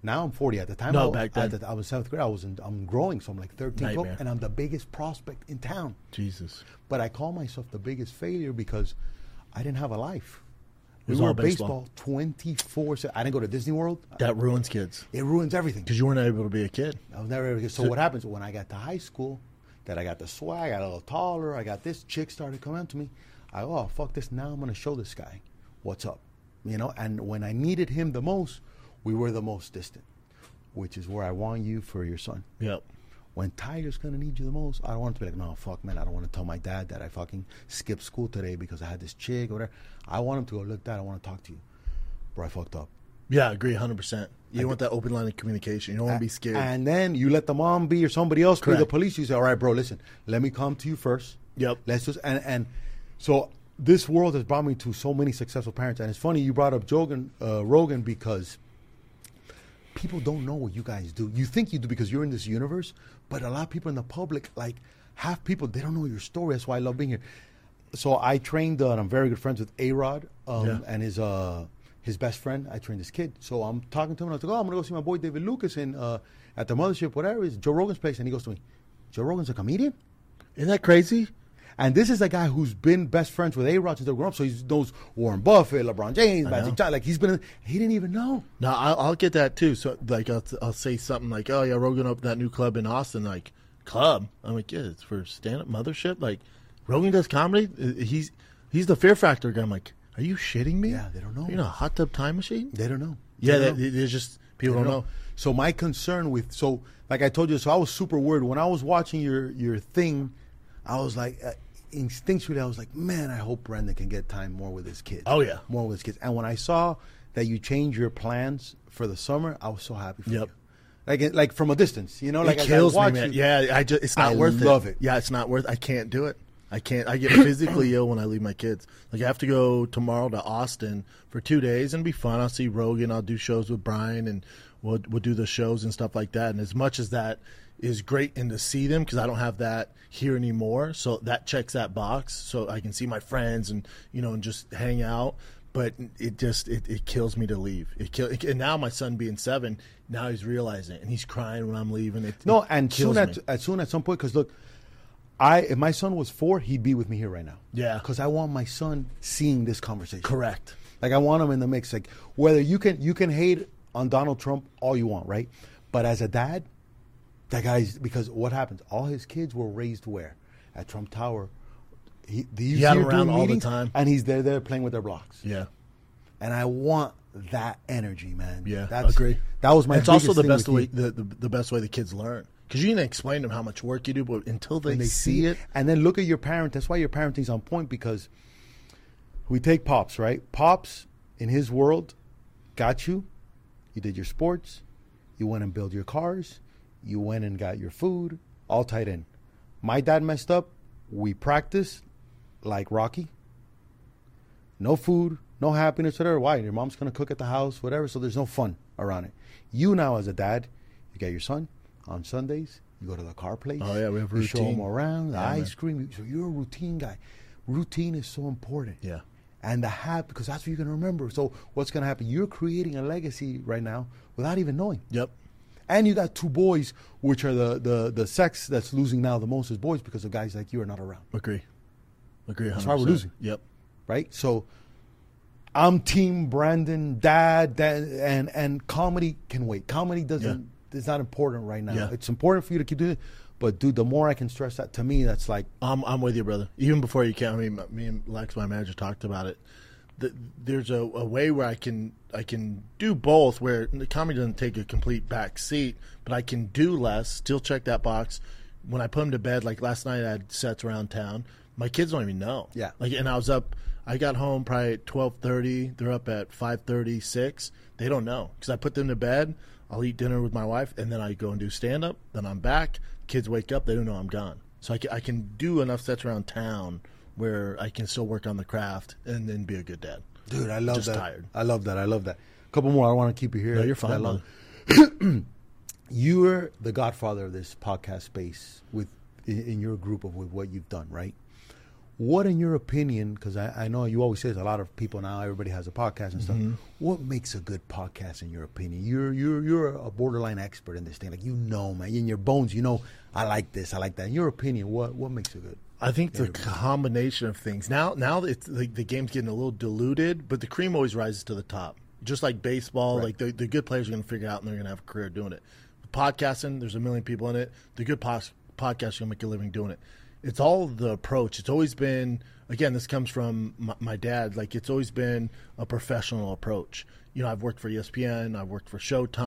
Now I'm forty. At the time, no, I, back then. The, I was seventh grade. I was in, I'm growing, so I'm like thirteen, twelve, and I'm the biggest prospect in town. Jesus. But I call myself the biggest failure because I didn't have a life. It was we were baseball twenty-four. I didn't go to Disney World. That ruins kids. It ruins everything. Because you weren't able to be a kid. I was never able to be a kid. So, so what happens when I got to high school, that I got the swag, I got a little taller, I got this, chick started coming up to me. I go, oh, fuck this. Now I'm going to show this guy what's up. You know, and when I needed him the most, we were the most distant, which is where I want you for your son. Yep. When Tiger's going to need you the most, I don't want to be like, no, fuck, man. I don't want to tell my dad that I fucking skipped school today because I had this chick or whatever. I want him to go, look, Dad, I want to talk to you. Bro, I fucked up. Yeah, I agree one hundred percent. You I want th- that open line of communication. You don't want to be scared. And then you let the mom be or somebody else Correct. be the police. You say, all right, bro, listen, let me come to you first. Yep. Let's just, and, and, so this world has brought me to so many successful parents. And it's funny you brought up Jogan, uh, Rogan because people don't know what you guys do. You think you do because you're in this universe, but a lot of people in the public, like half people, they don't know your story. That's why I love being here. So I trained, uh, and I'm very good friends with A-Rod um, yeah. and his uh, his best friend. I trained this kid. So I'm talking to him, and I was like, oh, I'm going to go see my boy David Lucas in, uh, at the mothership, whatever, it's Joe Rogan's place. And he goes to me, Joe Rogan's a comedian? Isn't that crazy? And this is a guy who's been best friends with A-Rod since they were growing up. So he knows Warren Buffett, LeBron James, Magic Johnson. Like he's been, he didn't even know. No, I'll, I'll get that too. So like I'll, I'll say something like, oh yeah, Rogan opened that new club in Austin. Like club? I'm like, yeah, it's for stand-up mothership. Like Rogan does comedy. He's he's the Fear Factor guy. I'm like, are you shitting me? Yeah, they don't know. You know, hot tub time machine? They don't know. Yeah, they, they, they're just people they don't know. know. So my concern with so like I told you, so I was super worried when I was watching your your thing. I was like. Uh, Instinctually, I was like, man, I hope Brendan can get time more with his kids. Oh, yeah. More with his kids. And when I saw that you change your plans for the summer, I was so happy for yep. you. Like, like from a distance, you know? Like, it kills me, man. You, yeah, I just, it's not I worth it. I love it. Yeah, it's not worth it. I can't do it. I can't. I get physically ill when I leave my kids. Like, I have to go tomorrow to Austin for two days and it'll be fun. I'll see Rogan. I'll do shows with Brian, and we'll we'll do the shows and stuff like that. And as much as that is great, and to see them, because I don't have that here anymore, so that checks that box. So I can see my friends and you know and just hang out. But it just it, it kills me to leave. It kill. It, and now my son being seven, now he's realizing it, and he's crying when I'm leaving. It no, and it soon at, at soon at some point, because look. I, if my son was four, he'd be with me here right now. Yeah. Because I want my son seeing this conversation. Correct. Like, I want him in the mix. Like, whether you can you can hate on Donald Trump all you want, right? But as a dad, that guy's, because what happens? All his kids were raised where? At Trump Tower. He, he had them around all the time. And he's there, there playing with their blocks. Yeah. And I want that energy, man. Yeah, I agree. That was my biggest thing. It's also the best way, the, the, the best way the kids learn. Because you didn't explain to them how much work you do, but until they, they see, see it. And then look at your parent. That's why your parenting's on point, because we take Pops, right? Pops, in his world, got you. You did your sports. You went and built your cars. You went and got your food. All tied in. My dad messed up. We practiced like Rocky. No food, no happiness, whatever. Why? Your mom's going to cook at the house, whatever. So there's no fun around it. You now as a dad, you got your son. On Sundays, you go to the car place. Oh, yeah, we have a routine. You show them around, the yeah, ice cream. Man. So you're a routine guy. Routine is so important. Yeah. And the habit, because that's what you're going to remember. So what's going to happen? You're creating a legacy right now without even knowing. Yep. And you got two boys, which are the, the, the sex that's losing now the most is boys, because of guys like you are not around. Agree. Agree one hundred percent. That's why we're losing. Yep. Right? So I'm team Brandon, dad, dad and, and comedy can wait. Comedy doesn't. Yeah. It's not important right now. Yeah. It's important for you to keep doing it. But, dude, the more I can stress that, to me, that's like... I'm I'm with you, brother. Even before you came, I mean, me and Lex, my manager, talked about it. The, there's a, a way where I can I can do both, where the comedy doesn't take a complete back seat, but I can do less, still check that box. When I put him to bed, like last night I had sets around town. My kids don't even know. Yeah. Like, and I was up... I got home probably at twelve thirty. They're up at five thirty, six. They don't know, because I put them to bed. I'll eat dinner with my wife, and then I go and do stand-up. Then I'm back. Kids wake up. They don't know I'm gone. So I can, I can do enough sets around town where I can still work on the craft and then be a good dad. Dude, I love Just that. Just tired. I love that. I love that. A couple more. I don't want to keep you here. No, you're fine, brother. You're the godfather of this podcast space with in, in your group of with what you've done, right? What, in your opinion, because I, I know you always say there's a lot of people now, everybody has a podcast and stuff. Mm-hmm. What makes a good podcast, in your opinion? You're you're you're a borderline expert in this thing. Like, you know, man, in your bones, you know, I like this, I like that. In your opinion, what, what makes it good? I think the combination of things. Now now it's like the game's getting a little diluted, but the cream always rises to the top. Just like baseball, right. Like the, the good players are going to figure out and they're going to have a career doing it. Podcasting, there's a million people in it. The good pos- podcasts are going to make a living doing it. It's all the approach. It's always been, again, this comes from my, my dad. Like, it's always been a professional approach. You know, I've worked for E S P N. I've worked for Showtime.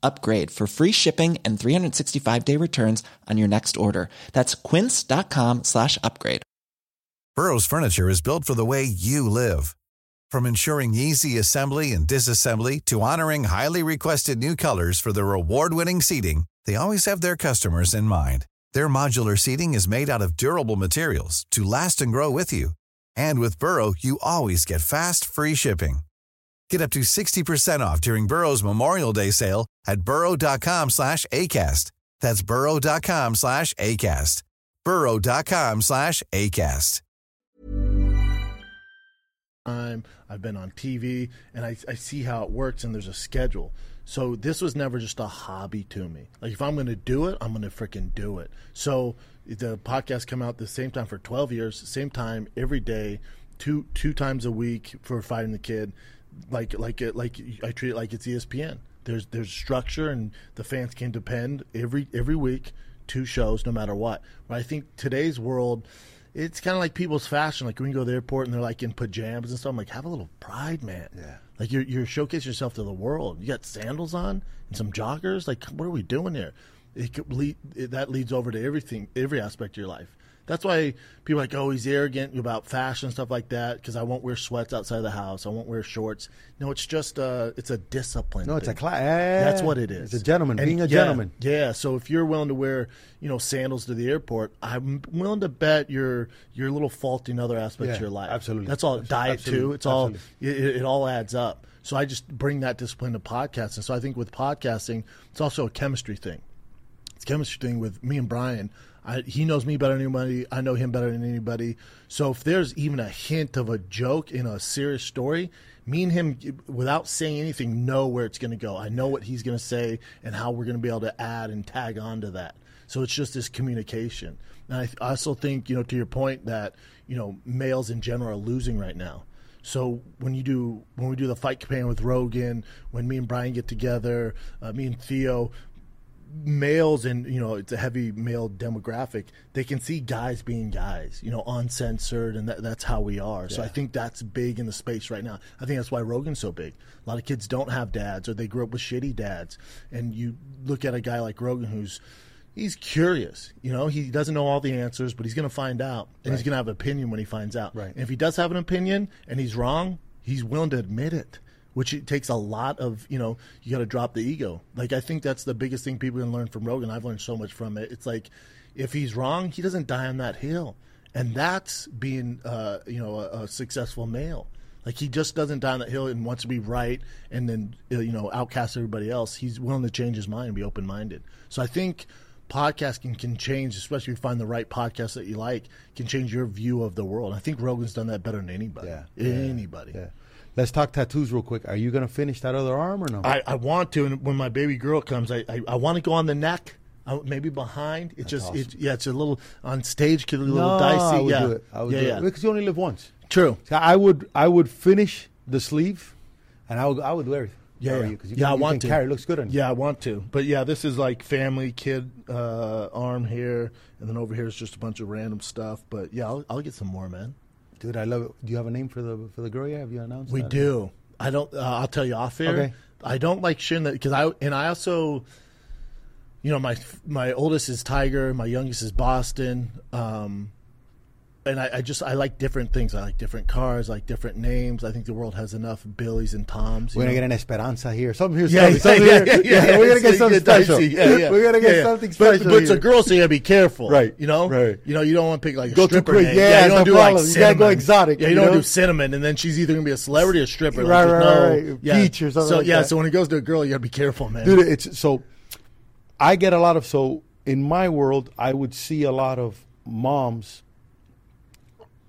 upgrade for free shipping and three sixty-five day returns on your next order. That's quince.com slash upgrade. Burrow's furniture is built for the way you live. From ensuring easy assembly and disassembly to honoring highly requested new colors for their award-winning seating, they always have their customers in mind. Their modular seating is made out of durable materials to last and grow with you. And with Burrow, you always get fast, free shipping. Get up to sixty percent off during Burrow's Memorial Day sale at burrow.com slash ACAST. That's burrow.com slash ACAST. burrow.com slash ACAST. I've been on T V, and I, I see how it works, and there's a schedule. So this was never just a hobby to me. Like, if I'm going to do it, I'm going to freaking do it. So the podcast come out the same time for twelve years, same time every day, two two times a week for Fighting the Kid. Like like it, like I treat it like it's E S P N. There's there's structure, and the fans can depend every every week, two shows, no matter what. But I think today's world, it's kind of like people's fashion. Like when you go to the airport and they're like in pajamas and stuff, I'm like, have a little pride, man. Yeah. Like you're you're showcasing yourself to the world. You got sandals on and some joggers. Like, what are we doing here? It could lead, it, that leads over to everything, every aspect of your life. That's why people are like, oh, he's arrogant about fashion and stuff like that, because I won't wear sweats outside of the house. I won't wear shorts. No, it's just a, it's a discipline. No, thing. It's a class. That's what it is. It's a gentleman, and being a yeah, gentleman. Yeah, so if you're willing to wear, you know, sandals to the airport, I'm willing to bet you're, you're a little faulty in other aspects yeah, of your life. Absolutely. That's all, absolutely. Diet absolutely. Too. It's absolutely. all, it, it all adds up. So I just bring that discipline to podcasting. So I think with podcasting, it's also a chemistry thing. It's a chemistry thing with me and Brian. I, he knows me better than anybody. I know him better than anybody. So if there's even a hint of a joke in a serious story, me and him, without saying anything, know where it's going to go. I know what he's going to say and how we're going to be able to add and tag on to that. So it's just this communication. And I, I also think, you know, to your point that, you know, males in general are losing right now. So when you do, when we do the fight campaign with Rogan, when me and Brian get together, uh, me and Theo. Males, and you know, it's a heavy male demographic, they can see guys being guys, you know, uncensored, and that, that's how we are. Yeah. So I think that's big in the space right now. I think that's why Rogan's so big. A lot of kids don't have dads, or they grew up with shitty dads, and you look at a guy like Rogan who's he's curious, you know, he doesn't know all the answers, but he's going to find out, and right. he's going to have an opinion when he finds out. Right. And if he does have an opinion and he's wrong, he's willing to admit it. Which it takes a lot of, you know, you got to drop the ego. Like, I think that's the biggest thing people can learn from Rogan. I've learned so much from it. It's like, if he's wrong, he doesn't die on that hill. And that's being, uh, you know, a, a successful male. Like, he just doesn't die on that hill and wants to be right and then, you know, outcast everybody else. He's willing to change his mind and be open-minded. So I think podcasting can change, especially if you find the right podcast that you like, can change your view of the world. I think Rogan's done that better than anybody. Yeah. Anybody. Yeah. Let's talk tattoos real quick. Are you going to finish that other arm or no? I, I want to, and when my baby girl comes, I I, I want to go on the neck, I, maybe behind. It's just, awesome. it, yeah, it's a little, on stage, could be a little no, dicey. I would yeah. do it. I would yeah, do yeah. it. Because you only live once. True. So I would I would finish the sleeve, and I would, I would do everything. Yeah, yeah. You, you yeah can, I want to. Carry. It looks good on you. Yeah, I want to. But yeah, this is like family, kid, uh, arm here, and then over here is just a bunch of random stuff. But yeah, I'll, I'll get some more, man. Dude, I love it. Do you have a name for the for the girl yet? Have you announced? We that? do. I don't. Uh, I'll tell you off air. Okay. I don't like shit because I and I also, you know, my my oldest is Tiger, my youngest is Boston, um, and I, I just I like different things. I like different cars, I like different names. I think the world has enough Billies and Toms. We're know? gonna get an Esperanza here. Something here. Yeah, something, yeah, something yeah, here. Yeah, yeah, yeah. We're gonna get something special. Yeah, yeah. We're gonna get yeah, yeah. something special. But, but it's a girl, so you gotta be careful, right? You know, right. You know, you don't want to pick like a go stripper. Name. Yeah, yeah, you don't no do problem. Like cinnamon. You gotta go exotic. Yeah, you, you don't know? do cinnamon, and then she's either gonna be a celebrity or stripper. Right, like, right, no, right. Yeah. Peach or something. So like yeah, that. so when it goes to a girl, you gotta be careful, man. Dude, it's so. I get a lot of so in my world, I would see a lot of moms.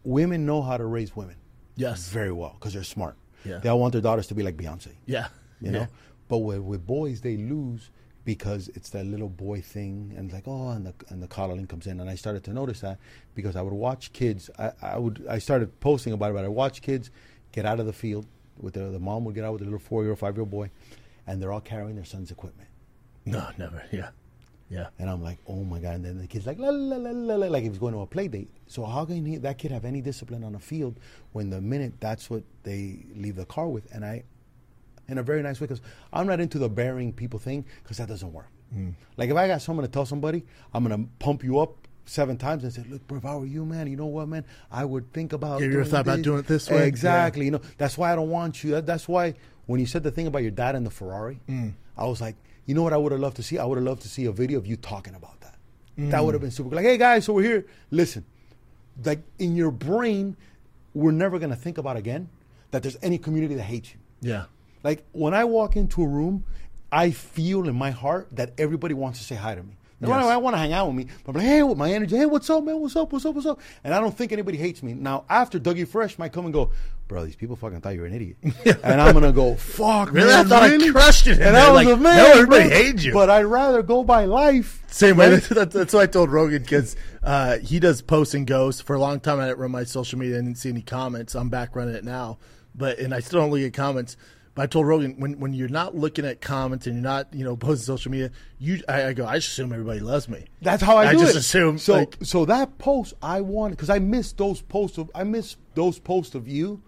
Women know how to raise women. Yes. Very well, because they're smart. Yeah. They all want their daughters to be like Beyonce. Yeah. You know? Yeah. But with, with boys, they lose because it's that little boy thing. And it's like, oh, and the and the coddling comes in. And I started to notice that because I would watch kids. I, I would I started posting about it, but I watch kids get out of the field. With the, the mom would get out with a little four-year-old, five-year-old boy. And they're all carrying their son's equipment. No, never. Yeah. Yeah, and I'm like, oh my god! And then the kid's like, la la la la, la like he was going to a play date. So how can he, that kid have any discipline on the field when the minute that's what they leave the car with? And I, in a very nice way, because I'm not into the bearing people thing, because that doesn't work. Mm. Like if I got someone to tell somebody, I'm gonna pump you up seven times and say, look, bro, if I were you, man, you know what, man, I would think about. Yeah, you ever thought this. about doing it this way? Exactly. Yeah. You know, that's why I don't want you. That, that's why when you said the thing about your dad and the Ferrari, mm. I was like. You know what I would have loved to see? I would have loved to see a video of you talking about that. Mm. That would have been super cool. Like, hey, guys, so we're here. Listen, like in your brain, we're never going to think about again that there's any community that hates you. Yeah. Like when I walk into a room, I feel in my heart that everybody wants to say hi to me. Yes. Now, I want to hang out with me, but I'm like, hey, with my energy, hey, what's up, man? What's up? What's up? What's up? And I don't think anybody hates me. Now, after Dougie Fresh might come and go, bro, these people fucking thought you were an idiot. And I'm going to go, fuck, really? Man, I thought really? I crushed it. And I was like, a man. No, everybody hated you. But I'd rather go by life. Same way. That's, that's what I told Rogan, because uh, he does posts and goes. For a long time, I didn't run my social media. I didn't see any comments. I'm back running it now. But And I still don't look at comments. But I told Rogan, when when you're not looking at comments and you're not, you know, posting social media, you I, I go, I just assume everybody loves me. That's how I, I do it. I just assume. So like, so that post I wanted, because I miss those posts of I miss those posts of you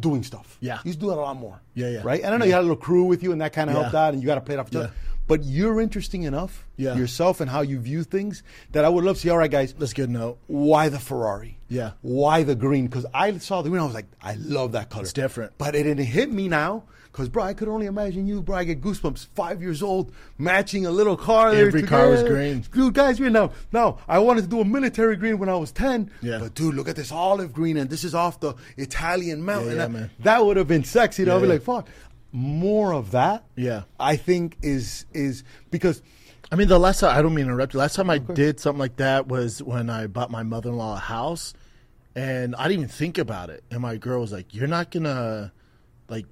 doing stuff. Yeah, you used to do it a lot more. Yeah, yeah. Right. And I don't know, yeah. you had a little crew with you, and that kind of yeah. helped out, and you got to play it off each other. Yeah. But you're interesting enough yeah. yourself and how you view things that I would love to see. All right, guys, let's get a note. Why the Ferrari? Yeah. Why the green? Because I saw the green, I was like, I love that color. It's different. But it didn't hit me now because, bro, I could only imagine you, bro. I get goosebumps. Five years old, matching a little car. Every there car was green. Dude, guys, you know, now I wanted to do a military green when I was ten. Yeah. But, dude, look at this olive green, and this is off the Italian mountain. Yeah, yeah, I, man. That would have been sexy. Yeah, I'd be yeah. like, fuck. More of that, yeah, I think is is because, I mean, the last time, I don't mean to interrupt you, last time I did something like that was when I bought my mother-in-law a house, and I didn't even think about it. And my girl was like, "You're not gonna like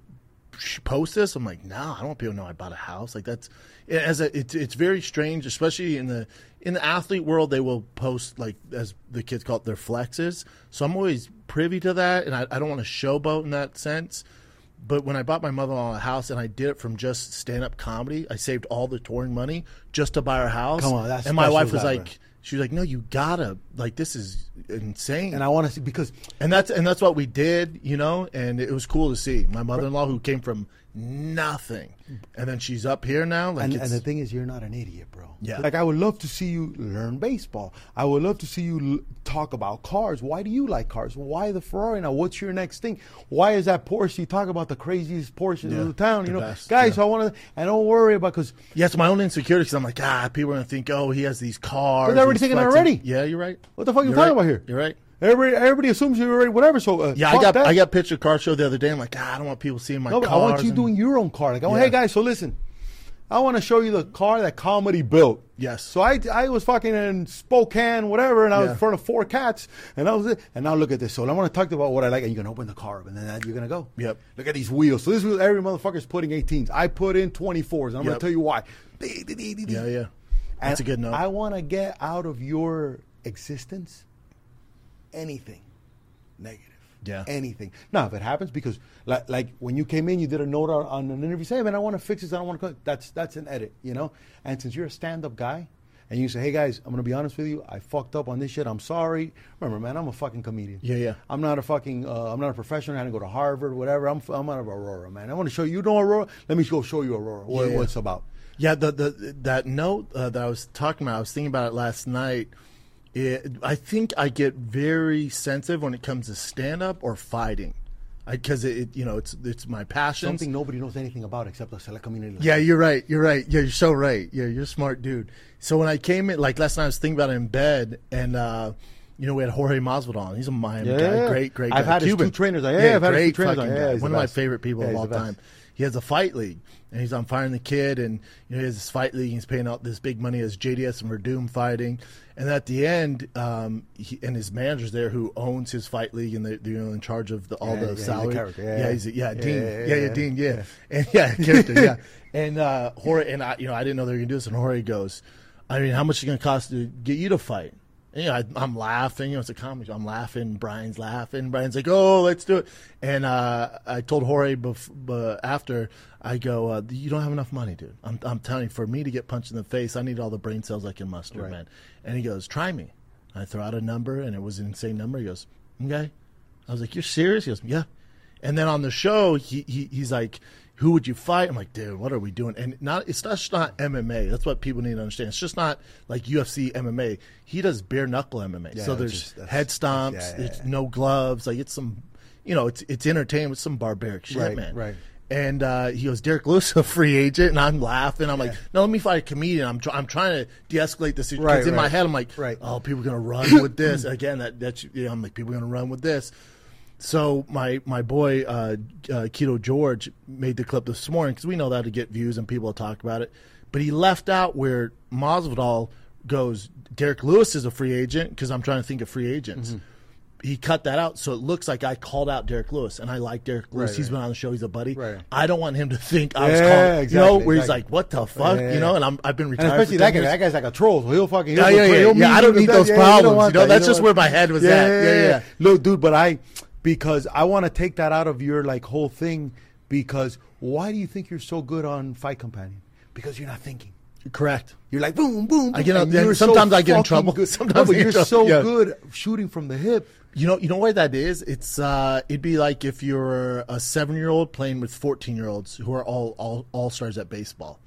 post this?" I'm like, "No, nah, I don't want people to know I bought a house." Like that's as a it's it's very strange, especially in the in the athlete world. They will post, like, as the kids call it, their flexes. So I'm always privy to that, and I, I don't want to showboat in that sense. But when I bought my mother-in-law a house, and I did it from just stand-up comedy, I saved all the touring money just to buy her house. Come on, that's And my wife was like, she was like, "No, you gotta, like, this is insane." And I want to see, because, and that's and that's what we did, you know. And it was cool to see my mother-in-law, who came from nothing, and then she's up here now. Like, and, and the thing is, you're not an idiot, bro. Yeah. Like, I would love to see you learn baseball. I would love to see you l talk about cars. Why do you like cars? Why the Ferrari? Now, what's your next thing? Why is that Porsche? You talk about the craziest Porsche yeah, in the town, you the know, best, guys. Yeah. So I want to, and don't worry about, because yeah, it's my own insecurity. Because I'm like, ah, people are gonna think, oh, he has these cars. But they're already thinking already. Yeah, you're right. What the fuck? You're talking right. about here. You're right. Everybody, everybody assumes you're already whatever. So uh, yeah, I got that. I got pitched a car show the other day. I'm like, ah, I don't want people seeing my car. No, but I want you and... doing your own car. Like, I want, yeah. hey guys, so listen, I want to show you the car that comedy built. Yes. So I, I was fucking in Spokane, whatever, and I yeah. was in front of four cats, and I was, and now look at this. So I want to talk to you about what I like, and you're gonna open the car up, and then that, you're gonna go. Yep. Look at these wheels. So this is every motherfucker's putting eighteens. I put in twenty-fours, and I'm yep. gonna tell you why. Yeah, yeah. That's and a good note. I want to get out of your existence anything negative. Yeah. Anything. Now, if it happens, because like, like when you came in, you did a note on, on an interview, say, hey, man, I want to fix this. I don't want to cook. That's, that's an edit, you know? And since you're a stand-up guy, and you say, hey, guys, I'm going to be honest with you. I fucked up on this shit. I'm sorry. Remember, man, I'm a fucking comedian. Yeah, yeah. I'm not a fucking, uh, I'm not a professional. I didn't go to Harvard, whatever. I'm, I'm out of Aurora, man. I want to show you, you know Aurora? Let me go show you Aurora, what, yeah, yeah. what it's about. Yeah, the, the, that note uh, that I was talking about, I was thinking about it last night. It, I think I get very sensitive when it comes to stand-up or fighting, because it, it, you know, it's it's my passion. Something nobody knows anything about except the select community. Yeah, you're right. You're right. Yeah, you're so right. Yeah, you're a smart dude. So when I came in, like last night, I was thinking about it in bed, and uh, you know, we had Jorge Masvidal on. He's a Miami yeah, guy, yeah. great, great. I've guy. Had Cuban. His two trainers. Like, yeah, yeah, I've had his two trainers. Like, yeah, one of my favorite people yeah, of all time. He has a fight league, and he's on Firing the Kid, and you know, he has this fight league. And he's paying out this big money as J D S and Verdum fighting, and at the end, um, he, and his manager's there who owns his fight league, and they're, they're in charge of the, all yeah, the yeah, salary. He's a yeah. yeah, he's a, yeah, yeah, Dean, yeah, yeah, yeah, yeah Dean, yeah, yeah. and yeah, character, yeah. And uh, Jorge, and I, you know, I didn't know they were gonna do this, and Jorge goes, "I mean, how much is it gonna cost to get you to fight?" You know, I, I'm laughing. You know, it's a comedy. I'm laughing. Brian's laughing. Brian's like, "Oh, let's do it." And uh, I told Jorge bef bef after, I go, uh, "You don't have enough money, dude. I'm, I'm telling you, for me to get punched in the face, I need all the brain cells I can muster, right. man." And he goes, "Try me." And I throw out a number, and it was an insane number. He goes, "Okay." I was like, "You're serious?" He goes, "Yeah." And then on the show, he, he he's like, "Who would you fight?" I'm like, dude, what are we doing? And not it's not, it's not M M A. That's what people need to understand. It's just not like U F C M M A. He does bare knuckle M M A. Yeah, so there's just, head stomps, yeah, yeah, it's yeah. no gloves. Like it's some, you know, it's it's entertainment. It's some barbaric shit, right, man. Right. And uh, he goes, "Derek Lewis is a free agent," and I'm laughing. I'm yeah. like, "No, let me fight a comedian." I'm tr I'm trying to de-escalate the situation. Right, right. In my head, I'm like, right. "Oh, people are gonna run with this again." That that's you know, I'm like, people are gonna run with this. So my my boy uh, uh, Keto George made the clip this morning because we know that to get views and people will talk about it. But he left out where Masvidal goes, "Derek Lewis is a free agent," because I'm trying to think of free agents. Mm-hmm. He cut that out, so it looks like I called out Derek Lewis, and I like Derek Lewis. Right, he's right. been on the show. He's a buddy. Right. I don't want him to think I was yeah, called, exactly, you know, where exactly. he's like, "What the fuck?" Yeah, yeah, you know, and I'm, I've been retired. And especially for that guy, that guy's like a troll. So he'll fucking, he'll yeah, yeah, yeah, he'll yeah. yeah I don't need those that. problems. Yeah, you you know, that. that's you just want... where my head was yeah, at. Yeah, yeah, yeah. yeah. Look, dude, but I, because I want to take that out of your like whole thing. Because why do you think you're so good on Fight Companion? Because you're not thinking. Correct. You're like, boom, boom, boom. I get up, yeah, sometimes so I get in trouble. Good. Sometimes no, but you're so yeah. good shooting from the hip. You know, you know why that is? It's uh, it'd be like if you're a seven-year-old playing with fourteen-year-olds who are all all all-stars at baseball.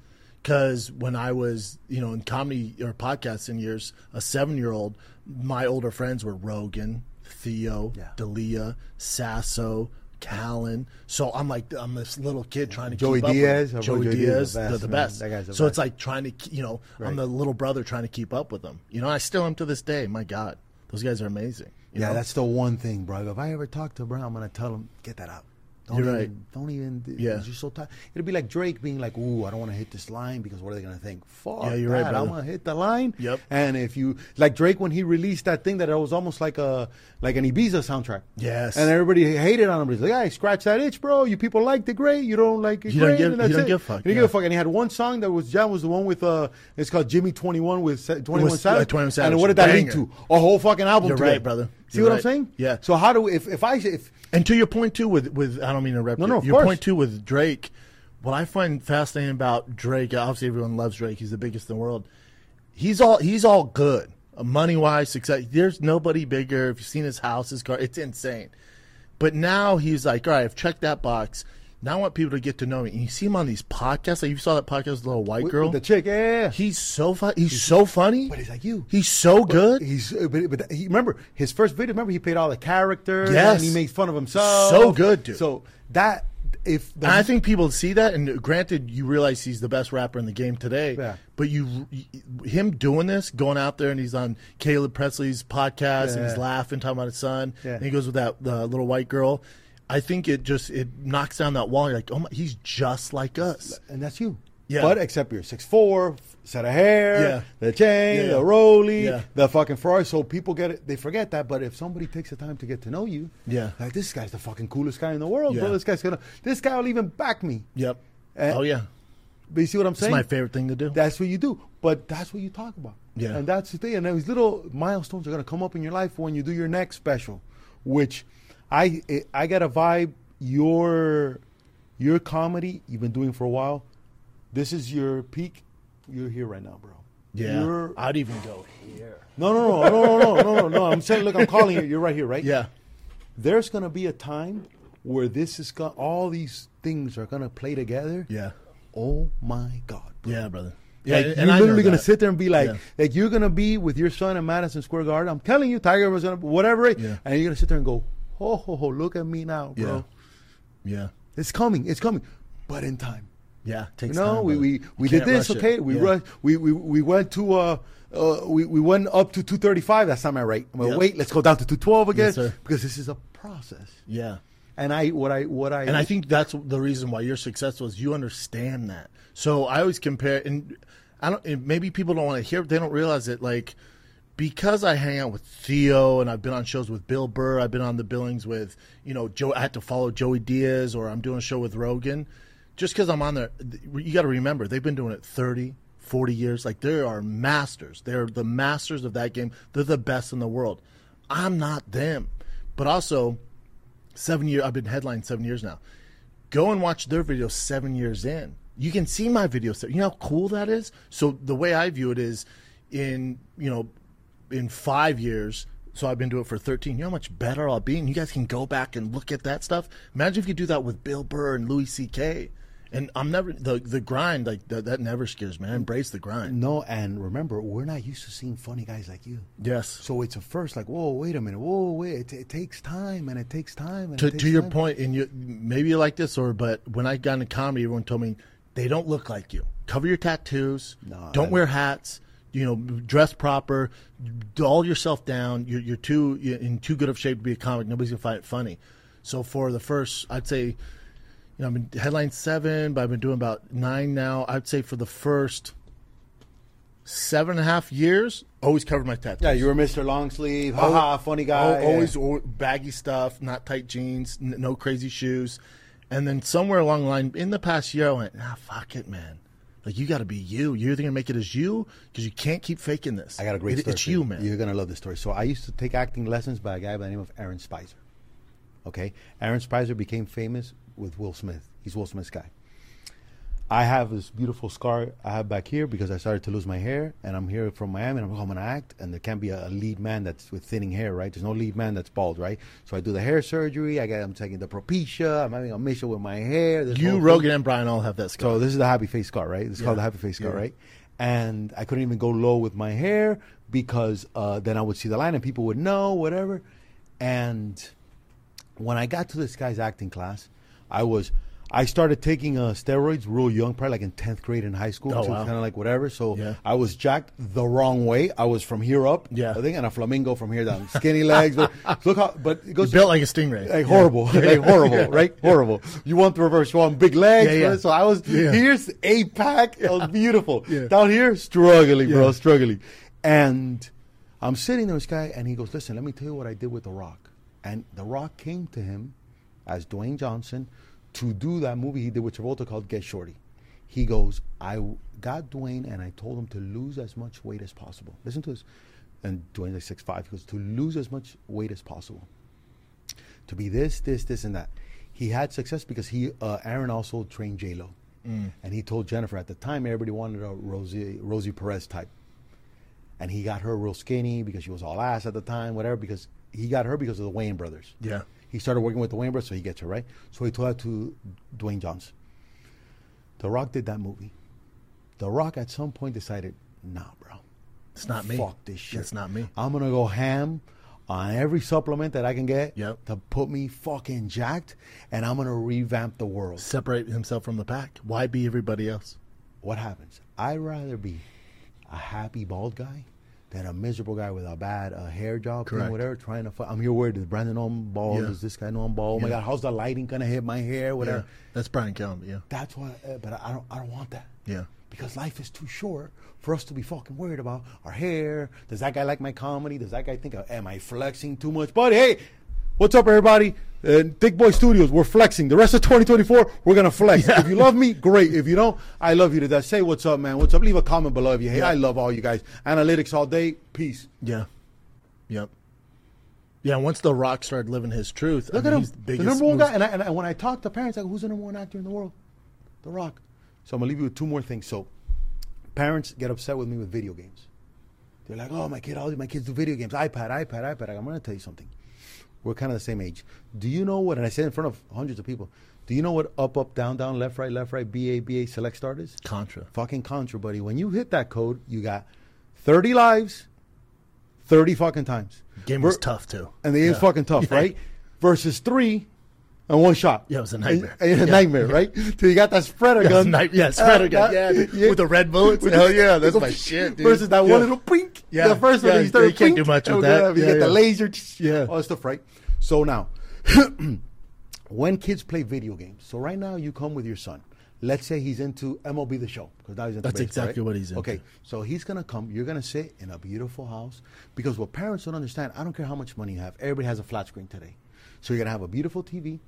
Because when I was, you know, in comedy or podcasting years, a seven-year-old, my older friends were Rogan, Theo, yeah. D'Elia, Sasso, Callan. So I'm like, I'm this little kid trying to Joey keep Diaz, up with Joey Diaz, the best. The, the best. That guy's the so best. It's like trying to, you know, right. I'm the little brother trying to keep up with them. You know, I still am to this day. My God, those guys are amazing. You yeah, know? That's the one thing, bro. If I ever talk to Brown, I'm going to tell him, get that out. Don't You're even, right. Don't even. Yeah. You're so tired. It'll be like Drake being like, "Ooh, I don't want to hit this line because what are they gonna think? Fuck yeah, you're that. Right, I'm gonna hit the line." Yep. And if you like Drake when he released that thing that it was almost like a like an Ibiza soundtrack. Yes. And everybody hated on him. He's like, "Hey, scratch that itch, bro. You people liked it, great. You don't like it, you great." Don't give, and you don't give a fuck. You yeah. don't give a fuck. And he had one song that was John was the one with uh, it's called Jimmy Twenty One with Twenty One Savage. Twenty One Savage. And what did that lead to? A whole fucking album. You're today. Right, brother. See You're what right. I'm saying? Yeah. So how do we, if if I if and to your point too with with I don't mean to rep no, no, your course. Point too with Drake, what I find fascinating about Drake, obviously everyone loves Drake, he's the biggest in the world. He's all he's all good, money wise, success. There's nobody bigger. If you've seen his house, his car, it's insane. But now he's like, all right, I've checked that box. Now I want people to get to know me. And you see him on these podcasts. Like you saw that podcast with the little white girl. With the chick, yeah. He's so funny. He's, he's so funny. But he's like you. He's so but good. He's but, but he, remember his first video, remember he played all the characters. Yes. And he made fun of himself. So good, dude. So that if the, and I think people see that, and granted, you realize he's the best rapper in the game today. Yeah. But you, him doing this, going out there, and he's on Caleb Presley's podcast, yeah. and he's laughing, talking about his son. Yeah. And he goes with that uh, little white girl. I think it just it knocks down that wall. You're like, oh my, he's just like us, and that's you. Yeah. But except you're six four, set of hair, yeah. the chain, yeah. the rollie, yeah. the fucking Ferrari. So people get it, they forget that. But if somebody takes the time to get to know you, yeah, like this guy's the fucking coolest guy in the world, yeah. bro. This guy's gonna, this guy will even back me. Yep. And, oh yeah. But you see what I'm saying? It's my favorite thing to do. That's what you do. But that's what you talk about. Yeah. And that's the thing. And those little milestones are gonna come up in your life when you do your next special, which. I it, I got a vibe. Your your comedy you've been doing for a while. This is your peak. You're here right now, bro. Yeah, you're, I'd even go here. No, no, no, no, no, no, no, no. I'm saying, look, I'm calling you. You're right here, right? Yeah. There's gonna be a time where this is gonna, all these things are gonna play together. Yeah. Oh my God. Bro. Yeah, brother. Yeah, like, and you're and literally gonna that. Sit there and be like, yeah. like you're gonna be with your son in Madison Square Garden. I'm telling you, Tiger was gonna whatever, yeah. and you're gonna sit there and go. Ho, ho, ho, look at me now, bro. Yeah. yeah. It's coming. It's coming. But in time. Yeah. It takes you know, time. We, we, we did this, okay? It. We yeah. rushed, we, we we went to uh, uh we, we went up to two thirty-five. That's not my rate. I'm like, yep. wait, let's go down to two twelve again. Yes, sir. Because this is a process. Yeah. And I what I what I And I think that's the reason why you're successful is you understand that. So I always compare and I don't and maybe people don't want to hear they don't realize it like because I hang out with Theo and I've been on shows with Bill Burr, I've been on the Billings with, you know, Joe. I had to follow Joey Diaz or I'm doing a show with Rogan. Just because I'm on there, you got to remember, they've been doing it thirty, forty years. Like, they are masters. They're the masters of that game. They're the best in the world. I'm not them. But also, seven years, I've been headlined seven years now. Go and watch their videos seven years in. You can see my videos. You know how cool that is? So the way I view it is in, you know, in five years, so I've been doing it for thirteen. You know how much better I'll be? And you guys can go back and look at that stuff. Imagine if you do that with Bill Burr and Louis C K And I'm never, the the grind, like the, that never scares me. I embrace the grind. No, and remember, we're not used to seeing funny guys like you. Yes. So it's a first, like, whoa, wait a minute. Whoa, wait. It, it takes time, and it takes time. And to it takes to your time. Point, and you, maybe you like this, or but when I got into comedy, everyone told me, they don't look like you. Cover your tattoos. No, don't wear hats. You know, dress proper, doll yourself down. You're, you're too you're in too good of shape to be a comic. Nobody's gonna find it funny. So for the first, I'd say, you know, I've been headline seven, but I've been doing about nine now. I'd say for the first seven and a half years, always covered my tattoos. Yeah, you were Mister Long Sleeve, haha, funny guy. Always yeah. baggy stuff, not tight jeans, n- no crazy shoes. And then somewhere along the line, in the past year, I went, nah, fuck it, man. Like, you got to be you. You're either going to make it as you because you can't keep faking this. I got a great it, story. It's you, man. You're going to love this story. So I used to take acting lessons by a guy by the name of Aaron Spicer. Okay? Aaron Spicer became famous with Will Smith. He's Will Smith's guy. I have this beautiful scar I have back here because I started to lose my hair, and I'm here from Miami, and I'm, I'm going to act, and there can't be a, a lead man that's with thinning hair, right? There's no lead man that's bald, right? So I do the hair surgery. I got, I'm taking the Propecia. I'm having a mission with my hair. There's you, Rogan, and Brian all have that scar. So this is the happy face scar, right? It's yeah. called the happy face scar, yeah. right? And I couldn't even go low with my hair because uh, then I would see the line and people would know, whatever. And when I got to this guy's acting class, I was... I started taking uh, steroids real young, probably like in tenth grade in high school. Oh, so wow. Kind of like whatever. So yeah. I was jacked the wrong way. I was from here up, yeah. I think, and a flamingo from here down, skinny legs. But look how, but it goes built like a stingray, like yeah. horrible, yeah. like horrible, yeah. right? Yeah. Horrible. You want the reverse? You want big legs? Yeah, yeah. Right? So I was yeah. here's eight pack. It was beautiful. Yeah. Down here, struggling, yeah. bro, struggling. And I'm sitting there with this guy, and he goes, "Listen, let me tell you what I did with The Rock." And The Rock came to him as Dwayne Johnson to do that movie he did with Travolta called Get Shorty. He goes, I got Dwayne and I told him to lose as much weight as possible. Listen to this. And Dwayne's like six five. He goes, to lose as much weight as possible. To be this, this, this, and that. He had success because he, uh, Aaron also trained J-Lo. Mm. And he told Jennifer at the time, everybody wanted a Rosie, Rosie Perez type. And he got her real skinny because she was all ass at the time, whatever, because he got her because of the Wayans brothers. Yeah. He started working with the Wayans brothers, so he gets her, right? So he told that to Dwayne Johnson. The Rock did that movie. The Rock at some point decided, nah, bro. It's not fuck me. Fuck this shit. It's not me. I'm going to go ham on every supplement that I can get yep. to put me fucking jacked, and I'm going to revamp the world. Separate himself from the pack. Why be everybody else? What happens? I'd rather be a happy bald guy than a miserable guy with a bad uh, hair job, thing, whatever, trying to fuck. I'm here worried, does Brandon know I'm bald? Yeah. Does this guy know I'm bald? Oh, yeah. My God, how's the lighting going to hit my hair? Whatever. Yeah. That's Brian Callen, yeah. That's why, uh, but I don't I don't want that. Yeah. Because life is too short for us to be fucking worried about our hair. Does that guy like my comedy? Does that guy think, am I flexing too much? But hey, what's up, everybody? Uh, Thick Boy Studios, we're flexing. The rest of twenty twenty-four, we're going to flex. Yeah. If you love me, great. If you don't, I love you to death. Say what's up, man. What's up? Leave a comment below if you hate. Yeah. I love all you guys. Analytics all day. Peace. Yeah. Yep. Yeah, once The Rock started living his truth. Look I mean, at him. The, the number one guy. And, I, and I, when I talk to parents, I go, who's the number one actor in the world? The Rock. So I'm going to leave you with two more things. So parents get upset with me with video games. They're like, oh, my kid, all my kids do video games. iPad, iPad, iPad. I'm going to tell you something. We're kind of the same age. Do you know what, and I said in front of hundreds of people, do you know what up, up, down, down, left, right, left, right, B A, B A, select start is? Contra. Fucking Contra, buddy. When you hit that code, you got thirty lives, thirty fucking times. Game We're, was tough, too. And the yeah. game's fucking tough, yeah. right? Versus three and one shot. Yeah, it was a nightmare. And, and a yeah. nightmare, yeah. right? So you got that spreader yeah, gun. Night- yeah, spreader uh, gun. Yeah, yeah. With the red bullets. With hell yeah, that's my shit, dude. Versus that yeah. one little pink. Yeah, the first yeah, one, you start. You can't pink. Do much with oh, that. God, you yeah, get yeah. the laser. Yeah, all that stuff, right? So now, when kids play video games, so right now you come with your son. Let's say he's into M L B The Show because now he's into. That's baseball, exactly right? what he's into. Okay, so he's gonna come. You're gonna sit in a beautiful house because what parents don't understand. I don't care how much money you have. Everybody has a flat screen today, so you're gonna have a beautiful T V.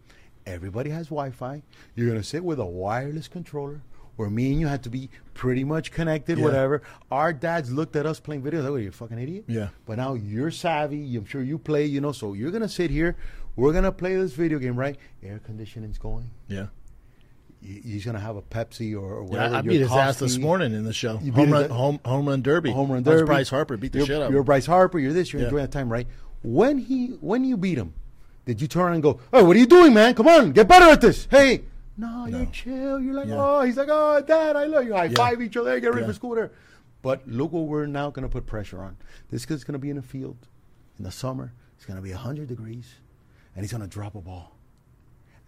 Everybody has Wi-Fi. You're gonna sit with a wireless controller. Where me and you had to be pretty much connected, yeah. whatever. Our dads looked at us playing videos. Like, what, you're a fucking idiot? Yeah. But now you're savvy. I'm sure you play, you know. So you're going to sit here. We're going to play this video game, right? Air conditioning's going. Yeah. He's going to have a Pepsi or, or whatever. Yeah, I beat his coffee. Ass this morning in the show. Home run, home, home run derby. Home run derby. That's Bryce Harper. Beat the you're, shit out of him. You're Bryce Harper. You're this. You're yeah. enjoying that time, right? When he, when you beat him, did you turn around and go, oh, what are you doing, man? Come on. Get better at this. Hey. No, no, you're chill. You're like, yeah. oh, he's like, oh, Dad, I love you. High yeah. five each other. Get ready yeah. for school there. But look what we're now going to put pressure on. This kid's going to be in a field in the summer. It's going to be one hundred degrees, and he's going to drop a ball,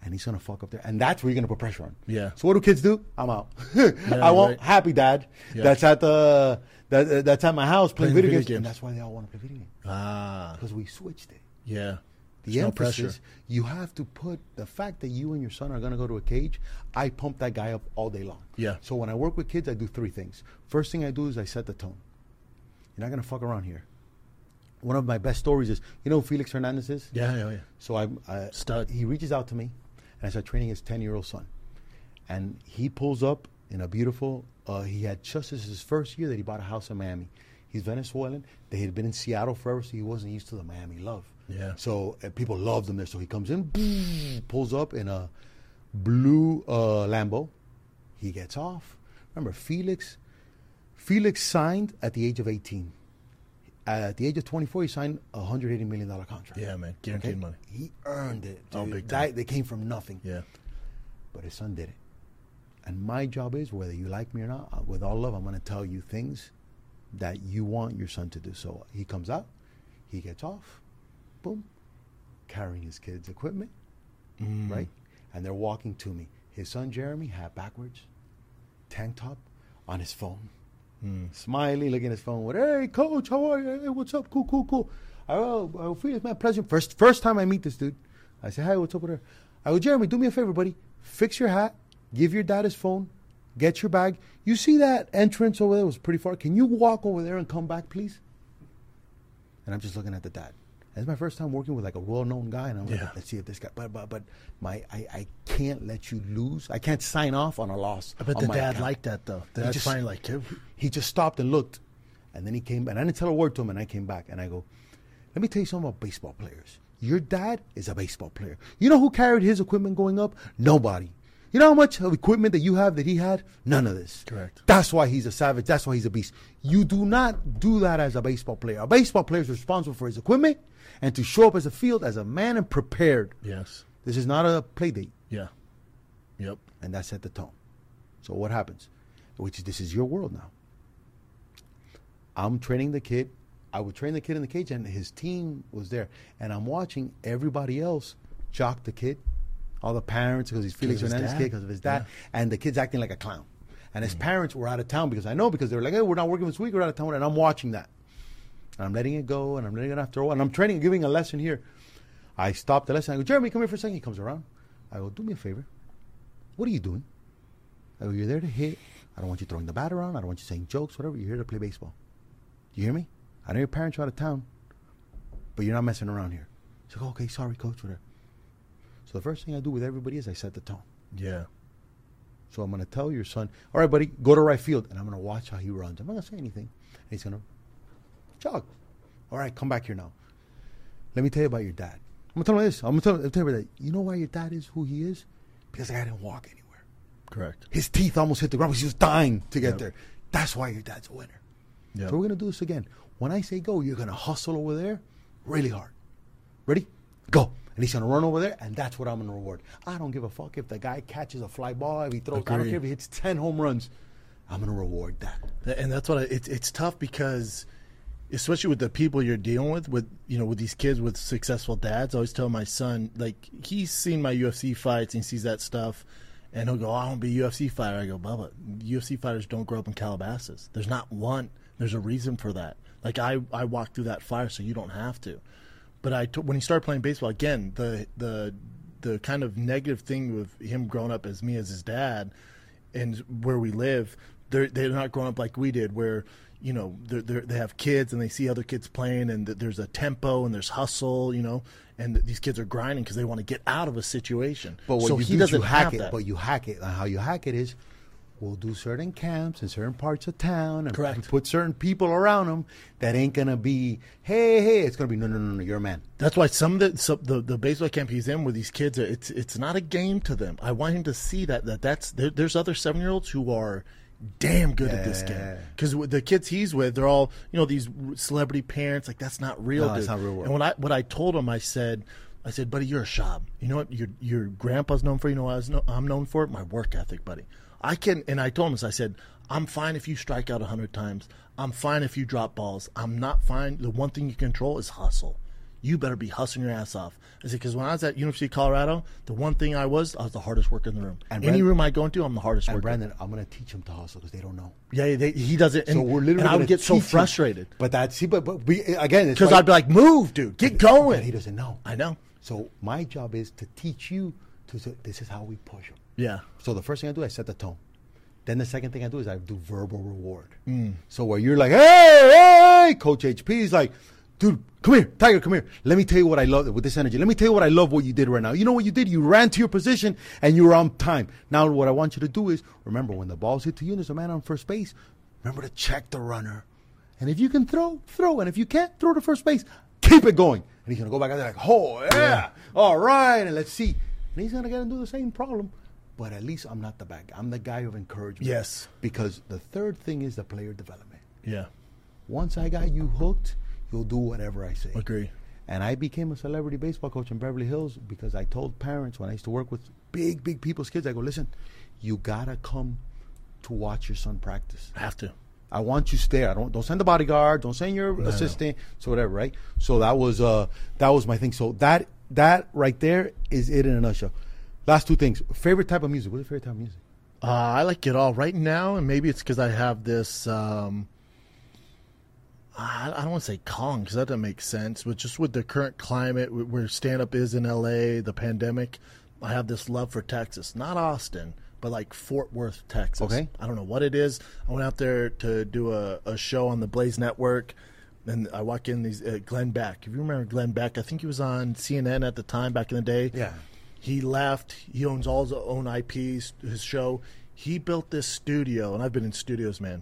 and he's going to fuck up there. And that's where you're going to put pressure on. Yeah. So what do kids do? I'm out. yeah, I want right. happy dad. Yeah. That's at the that, uh, that's at my house playing, playing video, video games. games. And that's why they all want to play video games. Ah. Because we switched it. Yeah. The There's emphasis, no pressure. You have to put the fact that you and your son are going to go to a cage, I pump that guy up all day long. Yeah. So when I work with kids, I do three things. First thing I do is I set the tone. You're not going to fuck around here. One of my best stories is, you know who Felix Hernandez is? Yeah, yeah, yeah. So I, I Stud. He reaches out to me, and I start training his ten-year-old son. And he pulls up in a beautiful, uh, he had just this his first year that he bought a house in Miami. He's Venezuelan. They had been in Seattle forever, so he wasn't used to the Miami love. Yeah. So uh, people loved him there. So he comes in, boom, pulls up in a blue uh, Lambo. He gets off. Remember, Felix, Felix signed at the age of eighteen. At the age of twenty-four, he signed a one hundred eighty million dollars contract. Yeah, man. Guaranteed okay? money. He earned it. Dude. Oh, big time. That, they came from nothing. Yeah. But his son did it. And my job is, whether you like me or not, with all love, I'm going to tell you things that you want your son to do. So he comes out. He gets off. Boom. Carrying his kid's equipment. Mm. Right? And they're walking to me. His son, Jeremy, hat backwards, tank top, on his phone. Mm. Smiley, looking at his phone. With, hey, coach, how are you? Hey, what's up? Cool, cool, cool. Oh, oh, it's my pleasure. First first time I meet this dude. I say, hi, what's up with her? I go, Jeremy, do me a favor, buddy. Fix your hat. Give your dad his phone. Get your bag. You see that entrance over there was pretty far. Can you walk over there and come back, please? And I'm just looking at the dad. It's my first time working with like a well-known guy, and I'm yeah. like, let's see if this guy. But but but my I, I can't let you lose. I can't sign off on a loss. I bet the dad account. liked that though. The dad's finally like, Kid. He just stopped and looked, and then he came. And I didn't tell a word to him. And I came back and I go, let me tell you something about baseball players. Your dad is a baseball player. You know who carried his equipment going up? Nobody. You know how much of equipment that you have that he had? None of this. Correct. That's why he's a savage. That's why he's a beast. You do not do that as a baseball player. A baseball player is responsible for his equipment and to show up as a field as a man and prepared. Yes. This is not a play date. Yeah. Yep. And that set the tone. So what happens? Which is, this is your world now. I'm training the kid. I would train the kid in the cage, and his team was there. And I'm watching everybody else jock the kid. All the parents, because he's Felix Hernandez's kid, because of his dad. Yeah. And the kid's acting like a clown. And his mm-hmm. parents were out of town, because I know, because they were like, hey, we're not working this week, we're out of town. And I'm watching that. And I'm letting it go, and I'm letting it after a while. And I'm training, giving a lesson here. I stop the lesson. I go, Jeremy, come here for a second. He comes around. I go, do me a favor. What are you doing? I go, you're there to hit. I don't want you throwing the bat around. I don't want you saying jokes, whatever. You're here to play baseball. Do you hear me? I know your parents are out of town, but you're not messing around here. He's like, oh, okay, sorry, coach, whatever. So the first thing I do with everybody is I set the tone. Yeah. So I'm going to tell your son, all right, buddy, go to right field. And I'm going to watch how he runs. I'm not going to say anything. And he's going to jog. All right, come back here now. Let me tell you about your dad. I'm going to tell him this. I'm going to tell, tell him that. You know why your dad is who he is? Because the guy didn't walk anywhere. Correct. His teeth almost hit the ground because he was dying to get yep. there. That's why your dad's a winner. Yep. So we're going to do this again. When I say go, you're going to hustle over there really hard. Ready? Go. And he's going to run over there, and that's what I'm going to reward. I don't give a fuck if the guy catches a fly ball, if he throws, Agreed. I don't care if he hits ten home runs. I'm going to reward that. And that's what I, it, it's tough because, especially with the people you're dealing with, with you know, with these kids with successful dads. I always tell my son, like, he's seen my U F C fights and he sees that stuff, and he'll go, oh, I want to be a U F C fighter. I go, Bubba, U F C fighters don't grow up in Calabasas. There's not one. There's a reason for that. Like, I, I walked through that fire, so you don't have to. But I, when he started playing baseball, again, the the the kind of negative thing with him growing up as me as his dad, and where we live, they're they're not growing up like we did, where you know they they have kids and they see other kids playing, and th there's a tempo and there's hustle, you know, and th these kids are grinding because they want to get out of a situation. But what so you he do doesn't you hack have it. That. But you hack it. And how you hack it is, we'll do certain camps in certain parts of town and Correct. put certain people around them that ain't going to be, hey, hey, it's going to be, no, no, no, no, you're a man. That's why some of the, some, the, the baseball camp he's in with these kids, it's it's not a game to them. I want him to see that, that that's there, there's other seven-year-olds who are damn good yeah. at this game. Because the kids he's with, they're all, you know, these celebrity parents. Like, that's not real, no, dude. That's not real world. And when I, what I told him, I said, I said, buddy, you're a Schaub. You know what your, your grandpa's known for? You know what I was no, I'm known for? My work ethic, buddy. I can, and I told him this, I said, I'm fine if you strike out a hundred times. I'm fine if you drop balls. I'm not fine. The one thing you control is hustle. You better be hustling your ass off. I said, because when I was at University of Colorado, the one thing I was, I was the hardest worker in the room. And Any Brandon, room I go into, I'm the hardest and worker. And Brandon, I'm going to teach him to hustle because they don't know. Yeah, they, he doesn't. And, so we're literally and I would get so frustrated. Him. But that's, see, but, but we, again, because I'd be like, move, dude, get going. But he doesn't know. I know. So my job is to teach you to, so this is how we push him. Yeah. So the first thing I do, I set the tone. Then the second thing I do is I do verbal reward. Mm. So where you're like, hey, hey, Coach H P is like, dude, come here, Tiger, come here. Let me tell you what I love with this energy. Let me tell you what I love what you did right now. You know what you did? You ran to your position and you were on time. Now what I want you to do is, remember, when the ball's hit to you and there's a man on first base, remember to check the runner. And if you can throw, throw. And if you can't, throw to first base. Keep it going. And he's going to go back out there like, oh, yeah, yeah. all right, and let's see. And he's going to get into the same problem. but at least I'm not the bad guy. I'm the guy of encouragement. Yes. Because the third thing is the player development. Yeah. Once I got you hooked, you'll do whatever I say. Agree. And I became a celebrity baseball coach in Beverly Hills because I told parents when I used to work with big, big people's kids, I go, listen, you got to come to watch your son practice. I have to. I want you to stay. I don't don't send the bodyguard. Don't send your no, assistant. No. So whatever, right? So that was uh that was my thing. So that that right there is it in a nutshell. Last two things. Favorite type of music. What's your favorite type of music? Uh, I like it all right now, and maybe it's because I have this. Um, I, I don't want to say calm because that doesn't make sense, but just with the current climate where stand up is in L A, the pandemic, I have this love for Texas, not Austin, but like Fort Worth, Texas. Okay. I don't know what it is. I went out there to do a, a show on the Blaze Network, and I walk in these uh, Glenn Beck. If you remember Glenn Beck, I think he was on C N N at the time back in the day. Yeah. He left. He owns all his own I Ps, his show. He built this studio, and I've been in studios, man.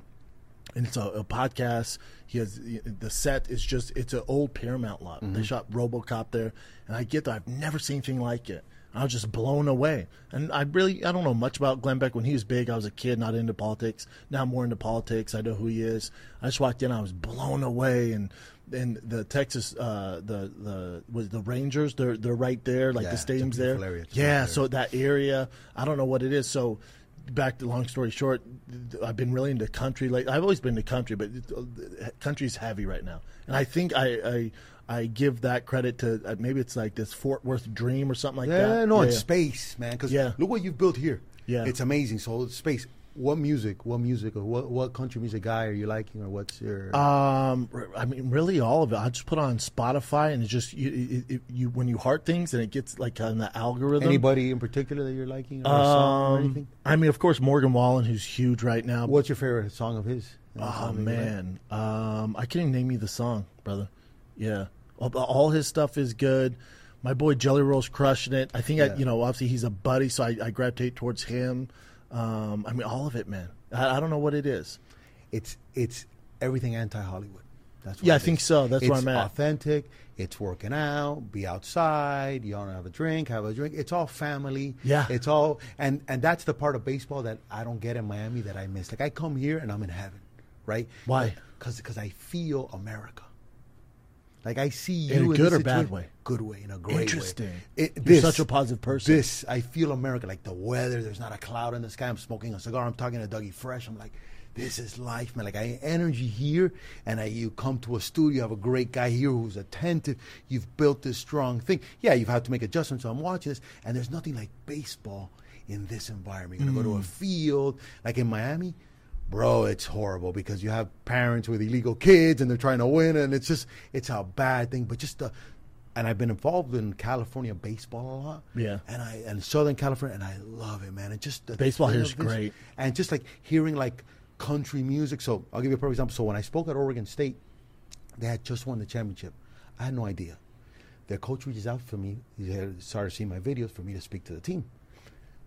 And it's a, a podcast. He has the set is just it's an old Paramount lot. Mm-hmm. They shot RoboCop there, and I get that I've never seen anything like it. I was just blown away. And I really, I don't know much about Glenn Beck. When he was big, I was a kid, not into politics. Now I'm more into politics. I know who he is. I just walked in. I was blown away. And and the Texas, uh, the the was the Rangers, they're they're right there. Like yeah, the stadium's there. Hilarious. Yeah, so that area, I don't know what it is. So back to long story short, I've been really into country. Like I've always been into country, but country's heavy right now. And I think I... I I give that credit to uh, maybe it's like this Fort Worth dream or something like yeah, that. No, yeah, it's space, man. Because yeah. look what you've built here. Yeah, it's amazing. So it's space. What music? What music? Or what what country music guy are you liking? Or what's your? Um, I mean, really all of it. I just put on Spotify and it's just you it, it, you when you heart things and it gets like on the algorithm. Anybody in particular that you're liking? Or um, a song or anything? I mean, of course, Morgan Wallen, who's huge right now. What's your favorite song of his? Oh man, like? um, I can't even name you the song, brother. Yeah. All his stuff is good. My boy Jelly Roll's crushing it. I think, yeah. I, you know, obviously he's a buddy, so I, I gravitate towards him. Um, I mean, all of it, man. I, I don't know what it is. It's it's everything anti-Hollywood. That's what yeah, I think is. so. That's it's where I'm at. It's authentic. It's working out. Be outside. You want to have a drink, have a drink. It's all family. Yeah. It's all, and, and that's the part of baseball that I don't get in Miami that I miss. Like, I come here and I'm in heaven, right? Why? Because I feel America. Like, I see you in a good or bad way. Good way, in a great way. Interesting. It, You're this, such a positive person. This, I feel America. Like, the weather, there's not a cloud in the sky. I'm smoking a cigar. I'm talking to Dougie Fresh. I'm like, this is life, man. Like, I have energy here, and I, you come to a studio. You have a great guy here who's attentive. You've built this strong thing. Yeah, you've had to make adjustments. So I'm watching this, and there's nothing like baseball in this environment. You're going to mm. go to a field. Like, in Miami, bro, it's horrible because you have parents with illegal kids and they're trying to win, and it's just, it's a bad thing. But just the, and I've been involved in California baseball a lot. Yeah. And I, and Southern California, and I love it, man. And just the baseball here is great. And just like hearing like country music. So I'll give you a perfect example. So when I spoke at Oregon State, they had just won the championship. I had no idea. Their coach reaches out for me. He had started seeing my videos for me to speak to the team.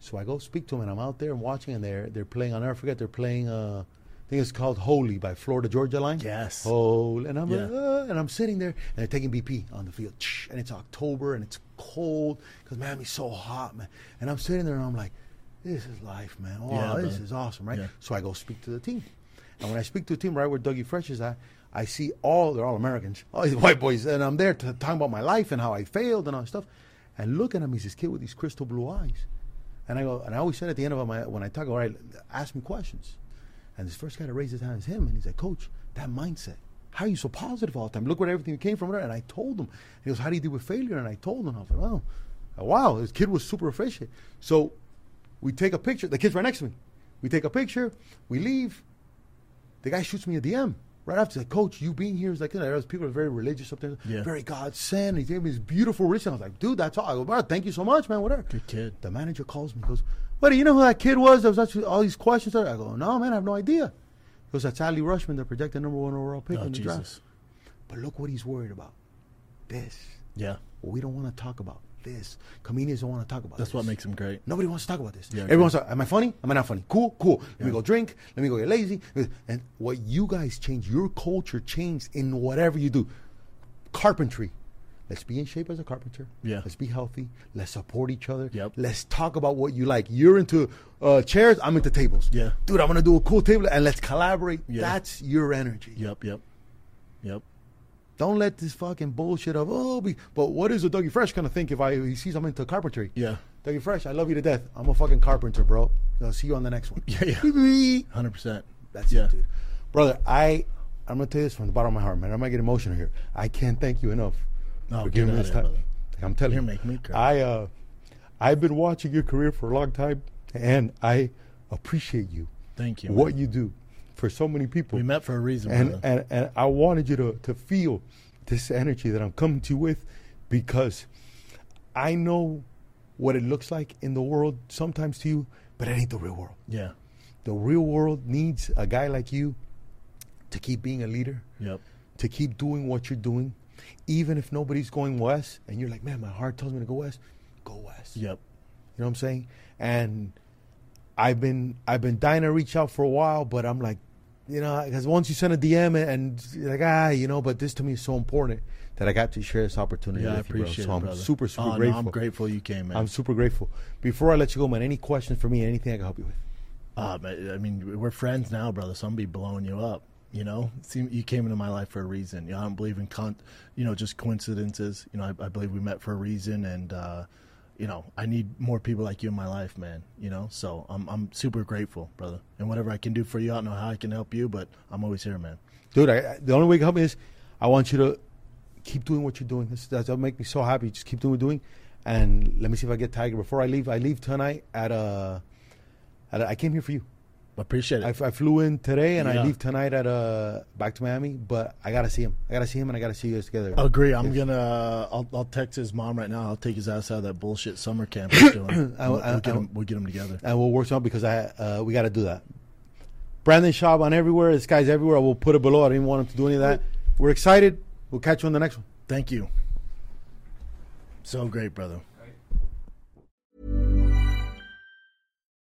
So I go speak to him, and I'm out there and watching, and they're, they're playing, I'll never forget, they're playing, uh, I think it's called Holy by Florida Georgia Line. Yes. Holy. And I'm yeah. like, uh, and I'm sitting there, and they're taking B P on the field. And it's October, and it's cold, because Miami's so hot, man. And I'm sitting there, and I'm like, this is life, man. Oh, yeah, this man. is awesome, right? Yeah. So I go speak to the team. And when I speak to the team, right where Dougie Fresh is at, I see all, they're all Americans, all these white boys, and I'm there to, talking about my life and how I failed and all that stuff. And looking at him, he's this kid with these crystal blue eyes. And I go, and I always said at the end of my, when I talk, all right, ask me questions. And this first guy to raise his hand is him. And he's like, Coach, that mindset, how are you so positive all the time? Look where everything came from. And I told him. He goes, how do you deal with failure? And I told him. I was like, wow, wow, this kid was super efficient. So we take a picture. The kid's right next to me. We take a picture. We leave. The guy shoots me a D M. Right after, like, Coach, you being here is like, you know, people are very religious up there, yeah. very God-sent. He gave me this beautiful rich. I was like, dude, that's all. I go, bro, thank you so much, man, whatever. Good kid. The manager calls me and goes, buddy, you know who that kid was? There was actually all these questions. I go, no, man, I have no idea. He goes, that's Ali Rushman, the projected number one overall pick oh, in the Jesus. draft. But look what he's worried about. This. Yeah. What we don't want to talk about. This. Comedians don't want to talk about That's this. What makes them great. Nobody wants to talk about this. Yeah, Everyone's like, am I funny? Am I not funny? Cool, cool. Let yeah. me go drink. Let me go get lazy. And what you guys change, your culture changed in whatever you do. Carpentry. let's be in shape as a carpenter. Yeah. Let's be healthy. Let's support each other. Yep. Let's talk about what you like. You're into uh, chairs. I'm into tables. Yeah. Dude, I'm going to do a cool table and let's collaborate. Yeah. That's your energy. Yep, yep, yep. Don't let this fucking bullshit of, oh, be, but what is a Dougie Fresh going to think if I he sees I'm into carpentry? Yeah. Dougie Fresh, I love you to death. I'm a fucking carpenter, bro. I'll see you on the next one. Yeah, yeah. one hundred percent. That's yeah. it, dude. Brother, I, I'm going to tell you this from the bottom of my heart, man. I might get emotional here. I can't thank you enough no, for giving me this time. It, I'm telling You're you. Making me cry. I, uh, I've been watching your career for a long time, and I appreciate you. Thank you. What man. you do for so many people. We met for a reason, and and, and I wanted you to, to feel this energy that I'm coming to you with, because I know what it looks like in the world sometimes to you, but it ain't the real world. Yeah. The real world needs a guy like you to keep being a leader, yep. to keep doing what you're doing, even if nobody's going west, and you're like, man, my heart tells me to go west, go west. Yep. You know what I'm saying? And I've been I've been dying to reach out for a while, but I'm like, you know, because once you send a D M and you're like, ah, you know, but this to me is so important that I got to share this opportunity yeah, with you, bro. So it, I'm brother. super, super oh, grateful. No, I'm grateful you came, man. I'm super grateful. Before I let you go, man, any questions for me, anything I can help you with? Uh, I mean, we're friends now, brother. So I'm be blowing you up. You know, see, you came into my life for a reason. You know, I don't believe in, con- you know, just coincidences. You know, I, I believe we met for a reason, and uh, you know, I need more people like you in my life, man. You know, so I'm I'm super grateful, brother. And whatever I can do for you, I don't know how I can help you, but I'm always here, man. Dude, I, the only way you can help me is I want you to keep doing what you're doing. This that'll make me so happy. Just keep doing what you're doing, and let me see if I get Tiger before I leave. I leave tonight at a. at a I came here for you. Appreciate it. I, f- I flew in today, and yeah. I leave tonight at uh back to Miami. But I gotta see him. I gotta see him, and I gotta see you guys together. Agree. I'm yes. gonna. I'll, I'll text his mom right now. I'll take his ass out of that bullshit summer camp he's doing. I, we'll, I, we'll, get I, him, we'll get him together, and we'll work something because I uh, we gotta do that. Brendan Schaub on everywhere. This guy's everywhere. I will put it below. I didn't want him to do any of that. We're excited. We'll catch you on the next one. Thank you. So great, brother.